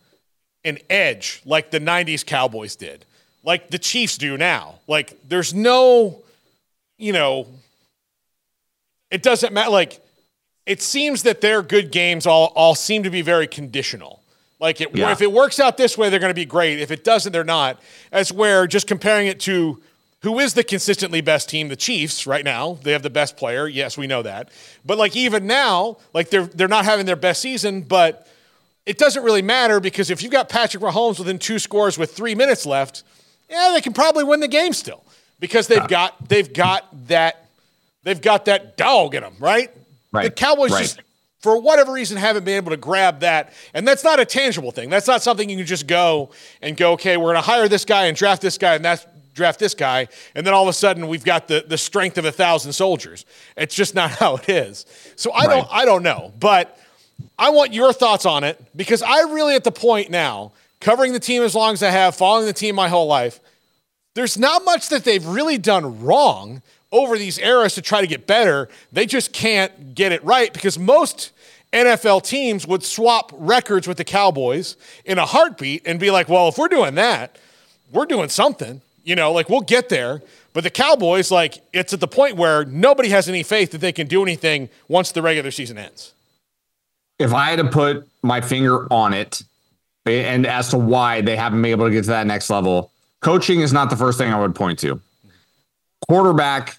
an edge like the nineties Cowboys did, like the Chiefs do now. Like, there's no, you know, it doesn't matter. Like, it seems that their good games all, all seem to be very conditional. Like, it, yeah. if it works out this way, they're going to be great. If it doesn't, they're not. As where just comparing it to who is the consistently best team? The Chiefs right now. They have the best player. Yes, we know that. But, like, even now, like, they're they're not having their best season, but it doesn't really matter because if you've got Patrick Mahomes within two scores with three minutes left, yeah, they can probably win the game still because they've got they've got that they've got that dog in them, right? Right. The Cowboys right. just, for whatever reason, haven't been able to grab that. And that's not a tangible thing. That's not something you can just go and go, okay, we're going to hire this guy and draft this guy and that's draft this guy, and then all of a sudden we've got the, the strength of a thousand soldiers. It's just not how it is. So I right. don't I don't know, but I want your thoughts on it because I really at the point now, covering the team as long as I have, following the team my whole life, there's not much that they've really done wrong over these eras to try to get better. They just can't get it right because most N F L teams would swap records with the Cowboys in a heartbeat and be like, well, if we're doing that, we're doing something. You know, like, we'll get there, but the Cowboys, like, it's at the point where nobody has any faith that they can do anything once the regular season ends. If I had to put my finger on it and as to why they haven't been able to get to that next level, coaching is not the first thing I would point to. Quarterback,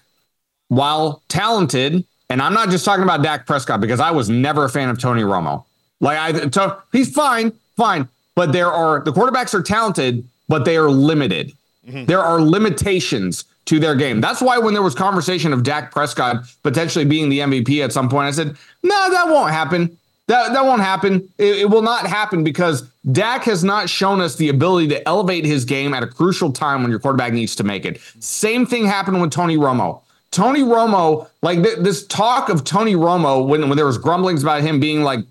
while talented, and I'm not just talking about Dak Prescott because I was never a fan of Tony Romo. Like, I, to, he's fine, fine, but there are, the quarterbacks are talented, but they are limited. Mm-hmm. There are limitations to their game. That's why when there was conversation of Dak Prescott potentially being the M V P at some point, I said, no, that won't happen. That that won't happen. It, it will not happen because Dak has not shown us the ability to elevate his game at a crucial time when your quarterback needs to make it. Same thing happened with Tony Romo. Tony Romo, like th- this talk of Tony Romo, when, when there was grumblings about him being like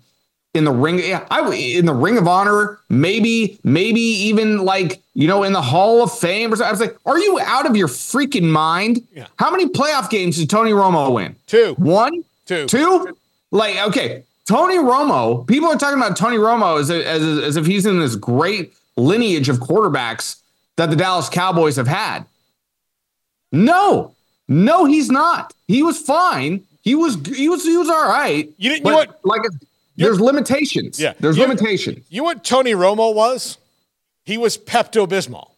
in the ring, I in the Ring of Honor, maybe, maybe even like, you know, in the Hall of Fame or something. I was like, are you out of your freaking mind? Yeah. How many playoff games did Tony Romo win? Two. One? Two. Two? Like, okay. Tony Romo, people are talking about Tony Romo as, a, as, as if he's in this great lineage of quarterbacks that the Dallas Cowboys have had. No, no, he's not. He was fine. He was, he was, he was all right. You didn't, you know what? Like, there's limitations. Yeah. There's you, limitations. You know what Tony Romo was? He was Pepto-Bismol.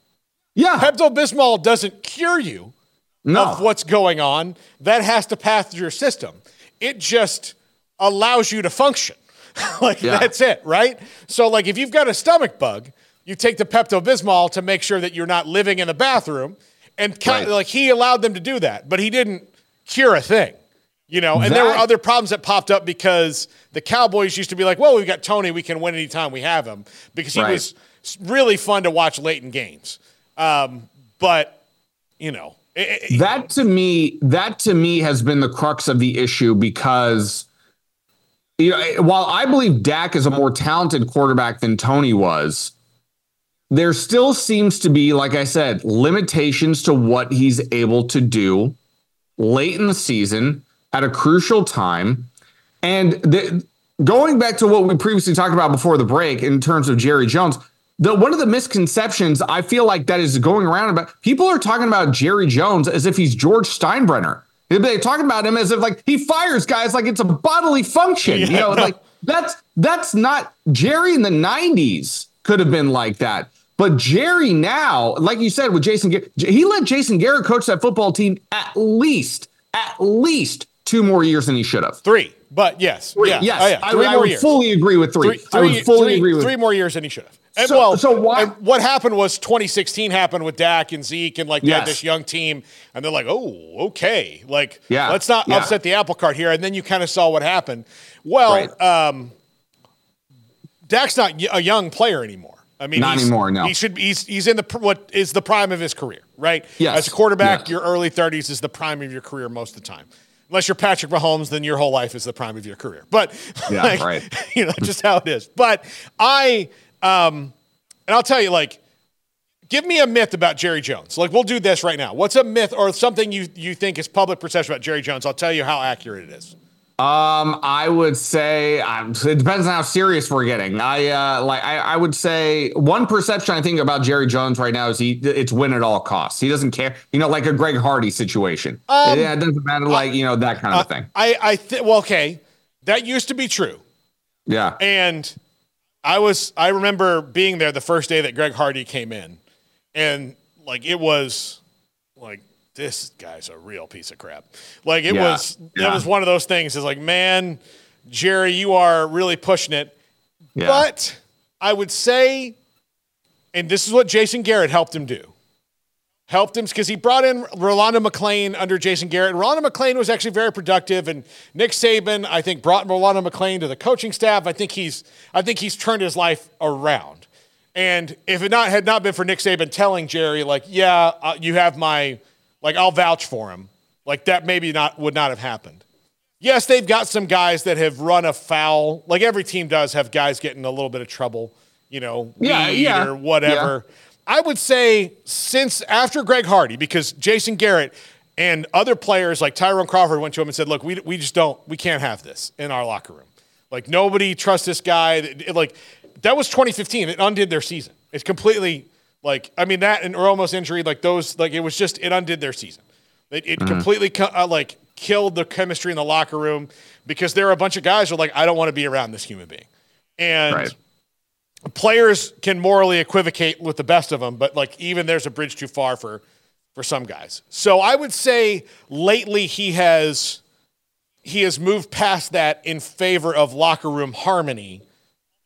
Yeah. Pepto-Bismol doesn't cure you no. of what's going on. That has to pass through your system. It just allows you to function. Like, yeah. that's it, right? So, like, if you've got a stomach bug, you take the Pepto-Bismol to make sure that you're not living in the bathroom. And, kind right. of, like, he allowed them to do that, but he didn't cure a thing. You know, and that, there were other problems that popped up because the Cowboys used to be like, well, we've got Tony. We can win anytime we have him because he right. was really fun to watch late in games. Um, but, you know. It, it, that to me, that to me has been the crux of the issue because, you know, while I believe Dak is a more talented quarterback than Tony was, there still seems to be, like I said, limitations to what he's able to do late in the season at a crucial time. And the, going back to what we previously talked about before the break in terms of Jerry Jones, the, one of the misconceptions I feel like that is going around about, people are talking about Jerry Jones as if he's George Steinbrenner. They're talking about him as if like he fires guys like it's a bodily function. Yeah. You know, like that's that's not Jerry in the nineties could have been like that. But Jerry now, like you said, with Jason Garrett, he let Jason Garrett coach that football team at least, at least two more years than he should have. Three. But yes, three, yeah. yes, oh, yeah. I, I would years. fully agree with three. three, three I would fully three, agree with three more years than he should have. And so, well, so why? And what happened was twenty sixteen happened with Dak and Zeke, and like yes. they had this young team, and they're like, oh, okay, like yeah. let's not yeah. upset the apple cart here. And then you kind of saw what happened. Well, right. um, Dak's not a young player anymore. I mean, not anymore. No, he should. He's he's in the what is the prime of his career, right? Yes. As a quarterback, yes. your early thirties is the prime of your career most of the time. Unless you're Patrick Mahomes, then your whole life is the prime of your career. But yeah, like, right. you know, just how it is. But I, um, and I'll tell you, like, give me a myth about Jerry Jones. Like, we'll do this right now. What's a myth or something you you think is public perception about Jerry Jones? I'll tell you how accurate it is. Um, I would say um, it depends on how serious we're getting. I uh, like I, I would say one perception I think about Jerry Jones right now is he it's win at all costs. He doesn't care, you know, like a Greg Hardy situation. Um, yeah, it doesn't matter, like I, you know that kind of uh, thing. I I th- well, okay, that used to be true. Yeah, and I was I remember being there the first day that Greg Hardy came in, and like it was like. This guy's a real piece of crap. Like it yeah, was, yeah. it was one of those things. It's like, man, Jerry, you are really pushing it. Yeah. But I would say, and this is what Jason Garrett helped him do. Helped him because he brought in Rolando McClain under Jason Garrett. Rolando McClain was actually very productive, and Nick Saban, I think, brought Rolando McClain to the coaching staff. I think he's, I think he's turned his life around. And if it not had not been for Nick Saban telling Jerry, like, yeah, uh, you have my Like, I'll vouch for him. Like, that maybe not would not have happened. Yes, they've got some guys that have run afoul. Like, every team does have guys getting a little bit of trouble, you know, yeah, yeah. or whatever. Yeah. I would say since after Greg Hardy, because Jason Garrett and other players like Tyrone Crawford went to him and said, look, we we just don't – we can't have this in our locker room. Like, nobody trusts this guy. It, like, that was twenty fifteen. It undid their season. It's completely – Like, I mean, that and Romo's injury, like those, like it was just, it undid their season. It, it mm-hmm. completely, uh, like, killed the chemistry in the locker room because there are a bunch of guys who are like, I don't want to be around this human being. And right. players can morally equivocate with the best of them, but, like, even there's a bridge too far for, for some guys. So I would say lately he has, he has moved past that in favor of locker room harmony,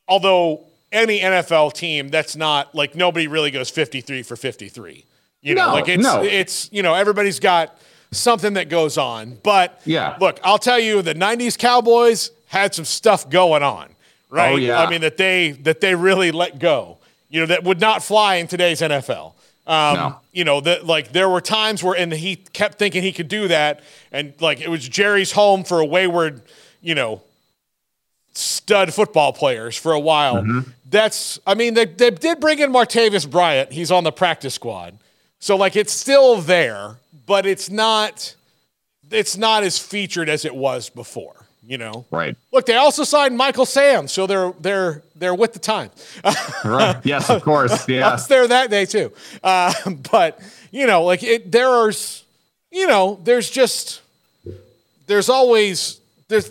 although any N F L team that's not like nobody really goes fifty-three for fifty-three, you know, no, like it's, no. it's, you know, everybody's got something that goes on, but yeah, look, I'll tell you the nineties Cowboys had some stuff going on, right? Oh, yeah. I mean, that they, that they really let go, you know, that would not fly in today's N F L. Um, no. You know, that like there were times where, and he kept thinking he could do that. And like, it was Jerry's home for a wayward, you know, stud football players for a while. Mm-hmm. That's, I mean, they they did bring in Martavis Bryant. He's on the practice squad. So, like, it's still there, but it's not it's not as featured as it was before, you know? Right. Look, they also signed Michael Sam, so they're they're they're with the time. Right. Yes, of course. Yeah. I was there that day, too. Uh, but, you know, like, it, there's, you know, there's just, there's always, there's,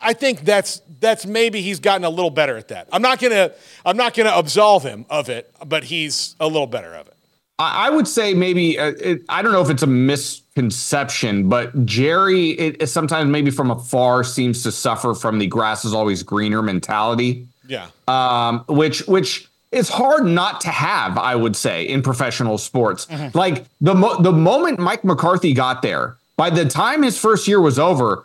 I think that's that's maybe he's gotten a little better at that. I'm not gonna I'm not gonna absolve him of it, but he's a little better of it. I would say maybe uh, it, I don't know if it's a misconception, but Jerry it, it sometimes maybe from afar seems to suffer from the grass is always greener mentality. Yeah, um, which which is hard not to have, I would say, in professional sports. Mm-hmm. Like the mo- the moment Mike McCarthy got there, by the time his first year was over.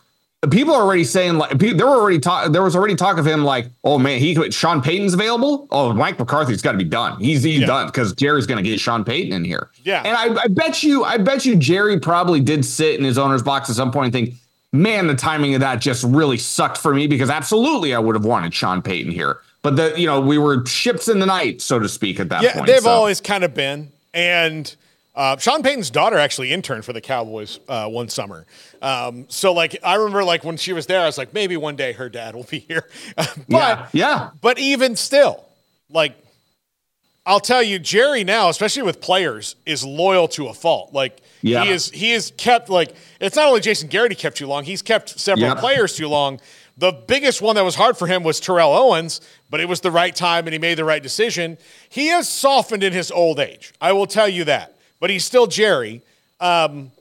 People are already saying like there were already talk. There was already talk of him like, oh man, he Sean Payton's available. Oh, Mike McCarthy's got to be done. He's he's yeah. done because Jerry's going to get Sean Payton in here. Yeah, and I, I bet you, I bet you, Jerry probably did sit in his owner's box at some point and think, man, the timing of that just really sucked for me because absolutely I would have wanted Sean Payton here, but the you know we were ships in the night, so to speak, at that yeah, point. Yeah, they've so. always kind of been and. Uh, Sean Payton's daughter actually interned for the Cowboys uh, one summer. Um, so, like, I remember, like, when she was there, I was like, maybe one day her dad will be here. but, yeah, yeah. But even still, like, I'll tell you, Jerry now, especially with players, is loyal to a fault. Like yeah. he is, he is kept like it's not only Jason Garrity kept too long. He's kept several yeah. players too long. The biggest one that was hard for him was Terrell Owens, but it was the right time and he made the right decision. He has softened in his old age. I will tell you that, but he's still Jerry. Um,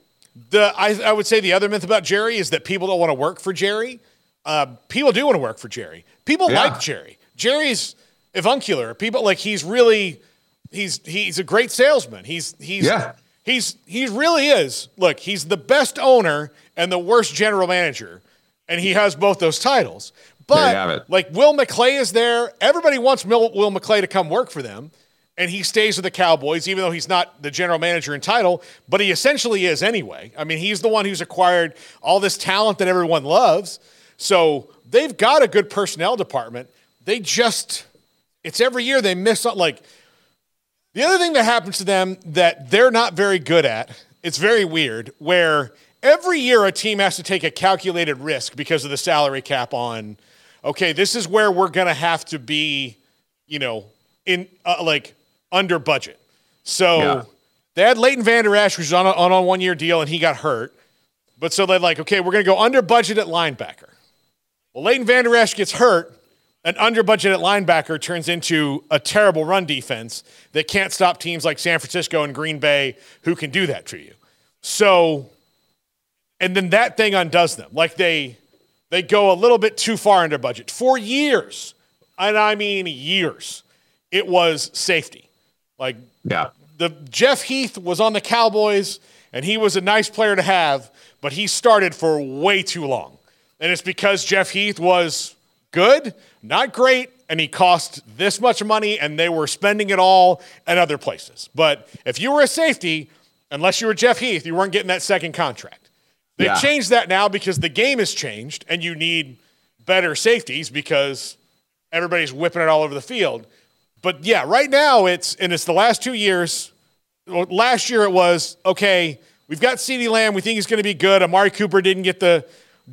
the I, I would say the other myth about Jerry is that people don't want to work for Jerry. Uh, people do want to work for Jerry. People yeah. like Jerry. Jerry's avuncular. People like he's really he's he's a great salesman. He's he's yeah. he's he really is. Look, he's the best owner and the worst general manager. And he has both those titles. But like Will McClay is there. Everybody wants Will, Will McClay to come work for them. And he stays with the Cowboys, even though he's not the general manager in title, but he essentially is anyway. I mean, he's the one who's acquired all this talent that everyone loves. So they've got a good personnel department. They just, it's every year they miss out. Like the other thing that happens to them that they're not very good at, it's very weird, where every year a team has to take a calculated risk because of the salary cap on, okay, this is where we're going to have to be, you know, in uh, like under budget. So yeah. they had Leighton Vander Esch, which was on a, on a one-year deal, and he got hurt. But so they're like, okay, we're going to go under budget at linebacker. Well, Leighton Vander Esch gets hurt. An under budget at linebacker turns into a terrible run defense that can't stop teams like San Francisco and Green Bay who can do that to you. So... and then that thing undoes them. Like they they go a little bit too far under budget. For years, and I mean years, it was safety. Like yeah. the Jeff Heath was on the Cowboys, and he was a nice player to have, but he started for way too long. And it's because Jeff Heath was good, not great, and he cost this much money, and they were spending it all at other places. But if you were a safety, unless you were Jeff Heath, you weren't getting that second contract. They've yeah. changed that now because the game has changed and you need better safeties because everybody's whipping it all over the field. But, yeah, right now it's – and it's the last two years. Last year it was, okay, we've got CeeDee Lamb. We think he's going to be good. Amari Cooper didn't get the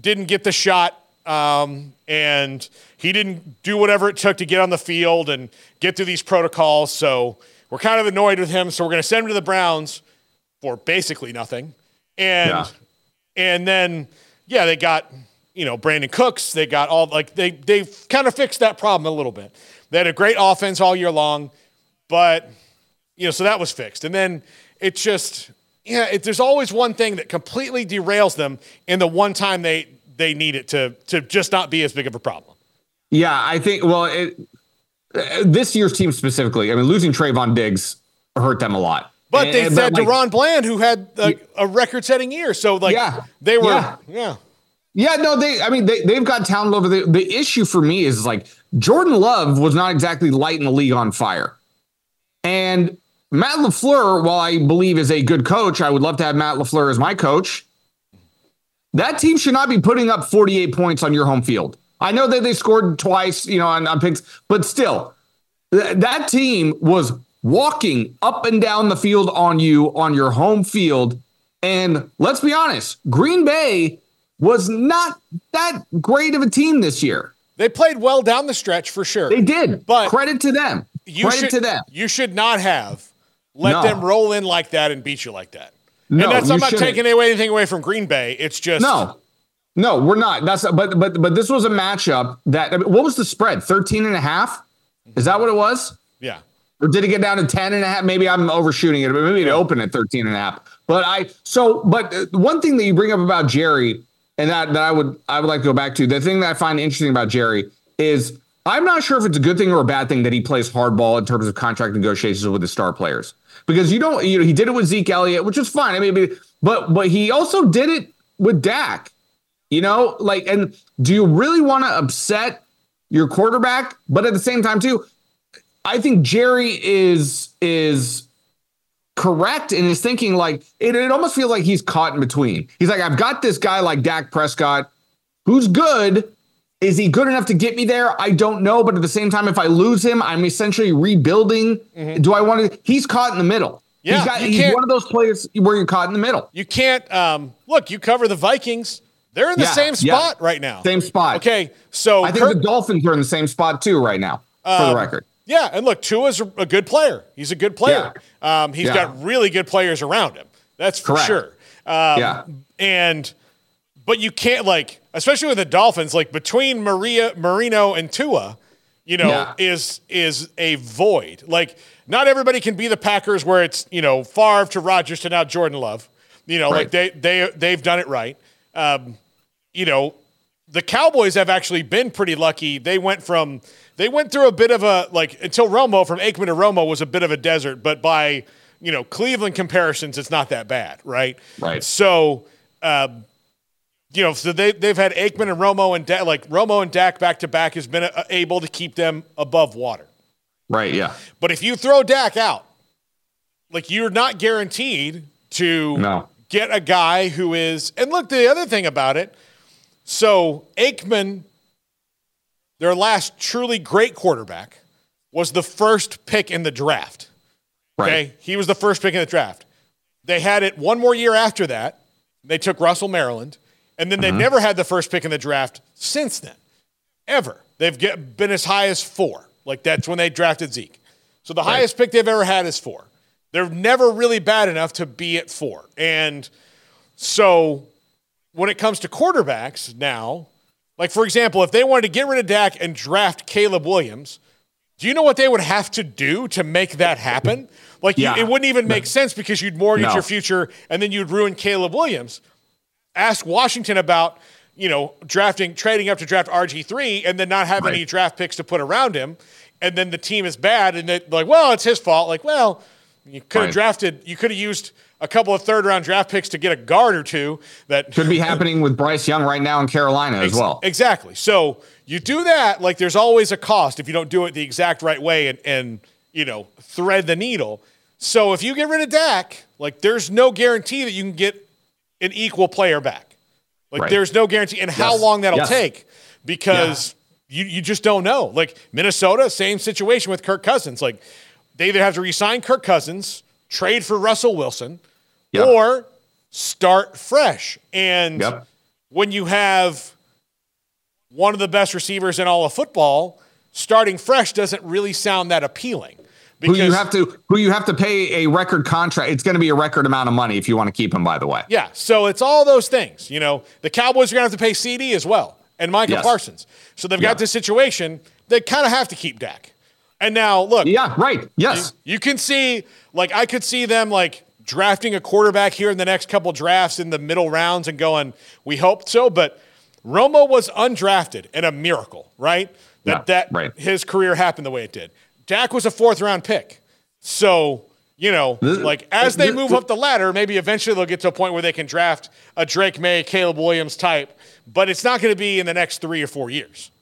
didn't get the shot, um, and he didn't do whatever it took to get on the field and get through these protocols. So we're kind of annoyed with him, so we're going to send him to the Browns for basically nothing. And yeah. – And then, yeah, they got, you know, Brandon Cooks. They got all, like, they, they've kind of fixed that problem a little bit. They had a great offense all year long, but, you know, so that was fixed. And then it's just, yeah, it, there's always one thing that completely derails them in the one time they, they need it to, to just not be as big of a problem. Yeah, I think, well, it, this year's team specifically, I mean, losing Trayvon Diggs hurt them a lot. But they and, said but like, Deron Bland, who had a, a record-setting year. So, like, yeah, they were, yeah. yeah. Yeah, no, they, I mean, they, they've got talent over the The issue for me is, like, Jordan Love was not exactly lighting the league on fire. And Matt LaFleur, while I believe is a good coach, I would love to have Matt LaFleur as my coach. That team should not be putting up forty-eight points on your home field. I know that they scored twice, you know, on, on picks, but still, th- that team was walking up and down the field on you, on your home field. And let's be honest, Green Bay was not that great of a team this year. They played well down the stretch for sure. They did, but credit to them. You credit should, to them. You should not have let no. them roll in like that and beat you like that. No, and that's I'm not shouldn't. taking away anything away from Green Bay. It's just no, no, we're not. That's but but but this was a matchup that I mean, what was the spread? thirteen and a half? Is that what it was? Yeah. Or did it get down to ten and a half? Maybe I'm overshooting it, but maybe it opened at thirteen and a half. But I, so, but one thing that you bring up about Jerry and that, that I would, I would like to go back to, the thing that I find interesting about Jerry is I'm not sure if it's a good thing or a bad thing that he plays hardball in terms of contract negotiations with the star players, because you don't, you know, he did it with Zeke Elliott, which is fine. I mean, but, but he also did it with Dak, you know, like, and do you really want to upset your quarterback? But at the same time too, I think Jerry is is correct in his thinking. Like it, it almost feels like he's caught in between. He's like, I've got this guy like Dak Prescott, who's good. Is he good enough to get me there? I don't know. But at the same time, if I lose him, I'm essentially rebuilding. Mm-hmm. Do I want to? He's caught in the middle. Yeah, he's, got, he's one of those players where you're caught in the middle. You can't um, look. You cover the Vikings. They're in the yeah, same spot yeah. right now. Same spot. Okay, so I think Kirk- the Dolphins are in the same spot too right now. For um, the record. Yeah, and look, Tua's a good player. He's a good player. Yeah. Um, he's yeah. got really good players around him. That's for Correct. sure. Um, yeah. And but you can't, like, especially with the Dolphins, like between Maria Marino and Tua, you know, yeah. is is a void. Like, not everybody can be the Packers where it's, you know, Favre to Rodgers to now Jordan Love. You know, right. like they they they've done it right. Um, you know, the Cowboys have actually been pretty lucky. They went from they went through a bit of a like until Romo from Aikman to Romo was a bit of a desert, but by you know Cleveland comparisons, it's not that bad, right? Right. So, uh, you know, so they they've had Aikman and Romo and da- like Romo and Dak back to back has been a- able to keep them above water. Right. Yeah. But if you throw Dak out, like you're not guaranteed to no. get a guy who is. And look, the other thing about it. So Aikman, their last truly great quarterback, was the first pick in the draft. Right. Okay? He was the first pick in the draft. They had it one more year after that. They took Russell Maryland. And then they've mm-hmm. never had the first pick in the draft since then, ever. They've get, been as high as four. Like, that's when they drafted Zeke. So the right. highest pick they've ever had is four. They're never really bad enough to be at four. And so when it comes to quarterbacks now, like, for example, if they wanted to get rid of Dak and draft Caleb Williams, do you know what they would have to do to make that happen? Like, yeah. you, it wouldn't even make no. sense because you'd mortgage no. your future and then you'd ruin Caleb Williams. Ask Washington about, you know, drafting, trading up to draft R G three and then not have right. any draft picks to put around him. And then the team is bad and they're like, well, it's his fault. Like, well, you could have right. drafted, you could have used a couple of third-round draft picks to get a guard or two. That could be happening with Bryce Young right now in Carolina as ex- well. Exactly. So you do that, like there's always a cost if you don't do it the exact right way and, and you know, thread the needle. So if you get rid of Dak, like there's no guarantee that you can get an equal player back. Like right. there's no guarantee. And yes. how long that'll yes. take because yeah. you, you just don't know. Like Minnesota, same situation with Kirk Cousins. Like they either have to re-sign Kirk Cousins, trade for Russell Wilson, Yep. or start fresh. And yep. when you have one of the best receivers in all of football, starting fresh doesn't really sound that appealing. Because who you have to who you have to pay a record contract. It's going to be a record amount of money if you want to keep him, by the way. Yeah, so it's all those things. You know, the Cowboys are going to have to pay C D as well and Micah yes. Parsons. So they've got yeah. this situation. They kind of have to keep Dak. And now, look. Yeah, right. Yes. You, you can see, like, I could see them, like, drafting a quarterback here in the next couple drafts in the middle rounds and going, we hoped so, but Romo was undrafted and a miracle, right? That yeah, that right. his career happened the way it did. Dak was a fourth round pick. So, you know, this, like as they this, move this, up the ladder, maybe eventually they'll get to a point where they can draft a Drake May, Caleb Williams type, but it's not going to be in the next three or four years.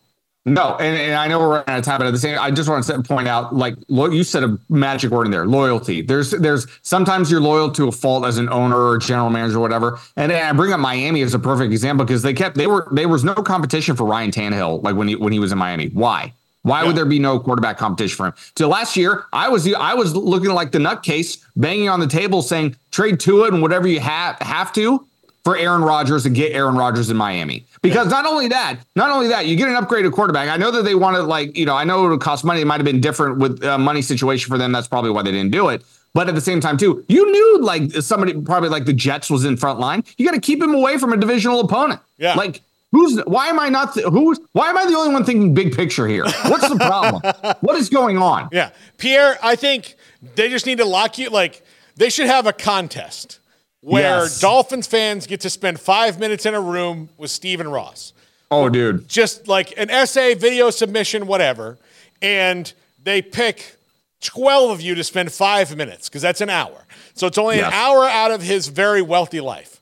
No, and, and I know we're running out of time, but at the same, I just want to point out, like lo- you said a magic word in there, loyalty. There's, there's sometimes you're loyal to a fault as an owner or general manager or whatever. And, and I bring up Miami as a perfect example because they kept, they were, there was no competition for Ryan Tannehill, like when he when he was in Miami. Why? Why yeah. would there be no quarterback competition for him? So last year, I was I was looking like the nutcase, banging on the table, saying trade Tua and whatever you have have to for Aaron Rodgers and get Aaron Rodgers in Miami. Because yeah. not only that, not only that, you get an upgraded quarterback. I know that they wanted, like, you know, I know it would cost money. It might have been different with uh, money situation for them. That's probably why they didn't do it. But at the same time, too, you knew, like, somebody probably like the Jets was in front line. You got to keep him away from a divisional opponent. Yeah. Like, who's why am I not th- who's why am I the only one thinking big picture here? What's the problem? What is going on? Yeah. Pierre, I think they just need to lock you. Like, they should have a contest where yes. Dolphins fans get to spend five minutes in a room with Stephen Ross. Oh, dude. Just like an essay, video submission, whatever. And they pick twelve of you to spend five minutes because that's an hour. So it's only yes. an hour out of his very wealthy life.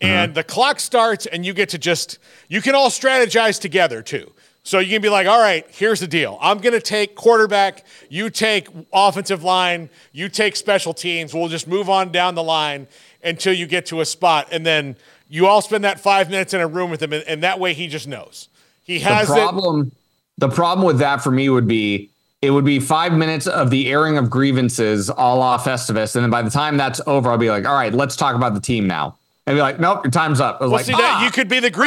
Mm-hmm. And the clock starts and you get to just, you can all strategize together too. So you can be like, all right, here's the deal. I'm going to take quarterback. You take offensive line. You take special teams. We'll just move on down the line until you get to a spot. And then you all spend that five minutes in a room with him. And, and that way he just knows he has the problem. The problem with that for me would be, it would be five minutes of the airing of grievances, a la Festivus. And then by the time that's over, I'll be like, all right, let's talk about the team now. And be like, nope, your time's up. I was well, like, see, ah. that you could be the gr-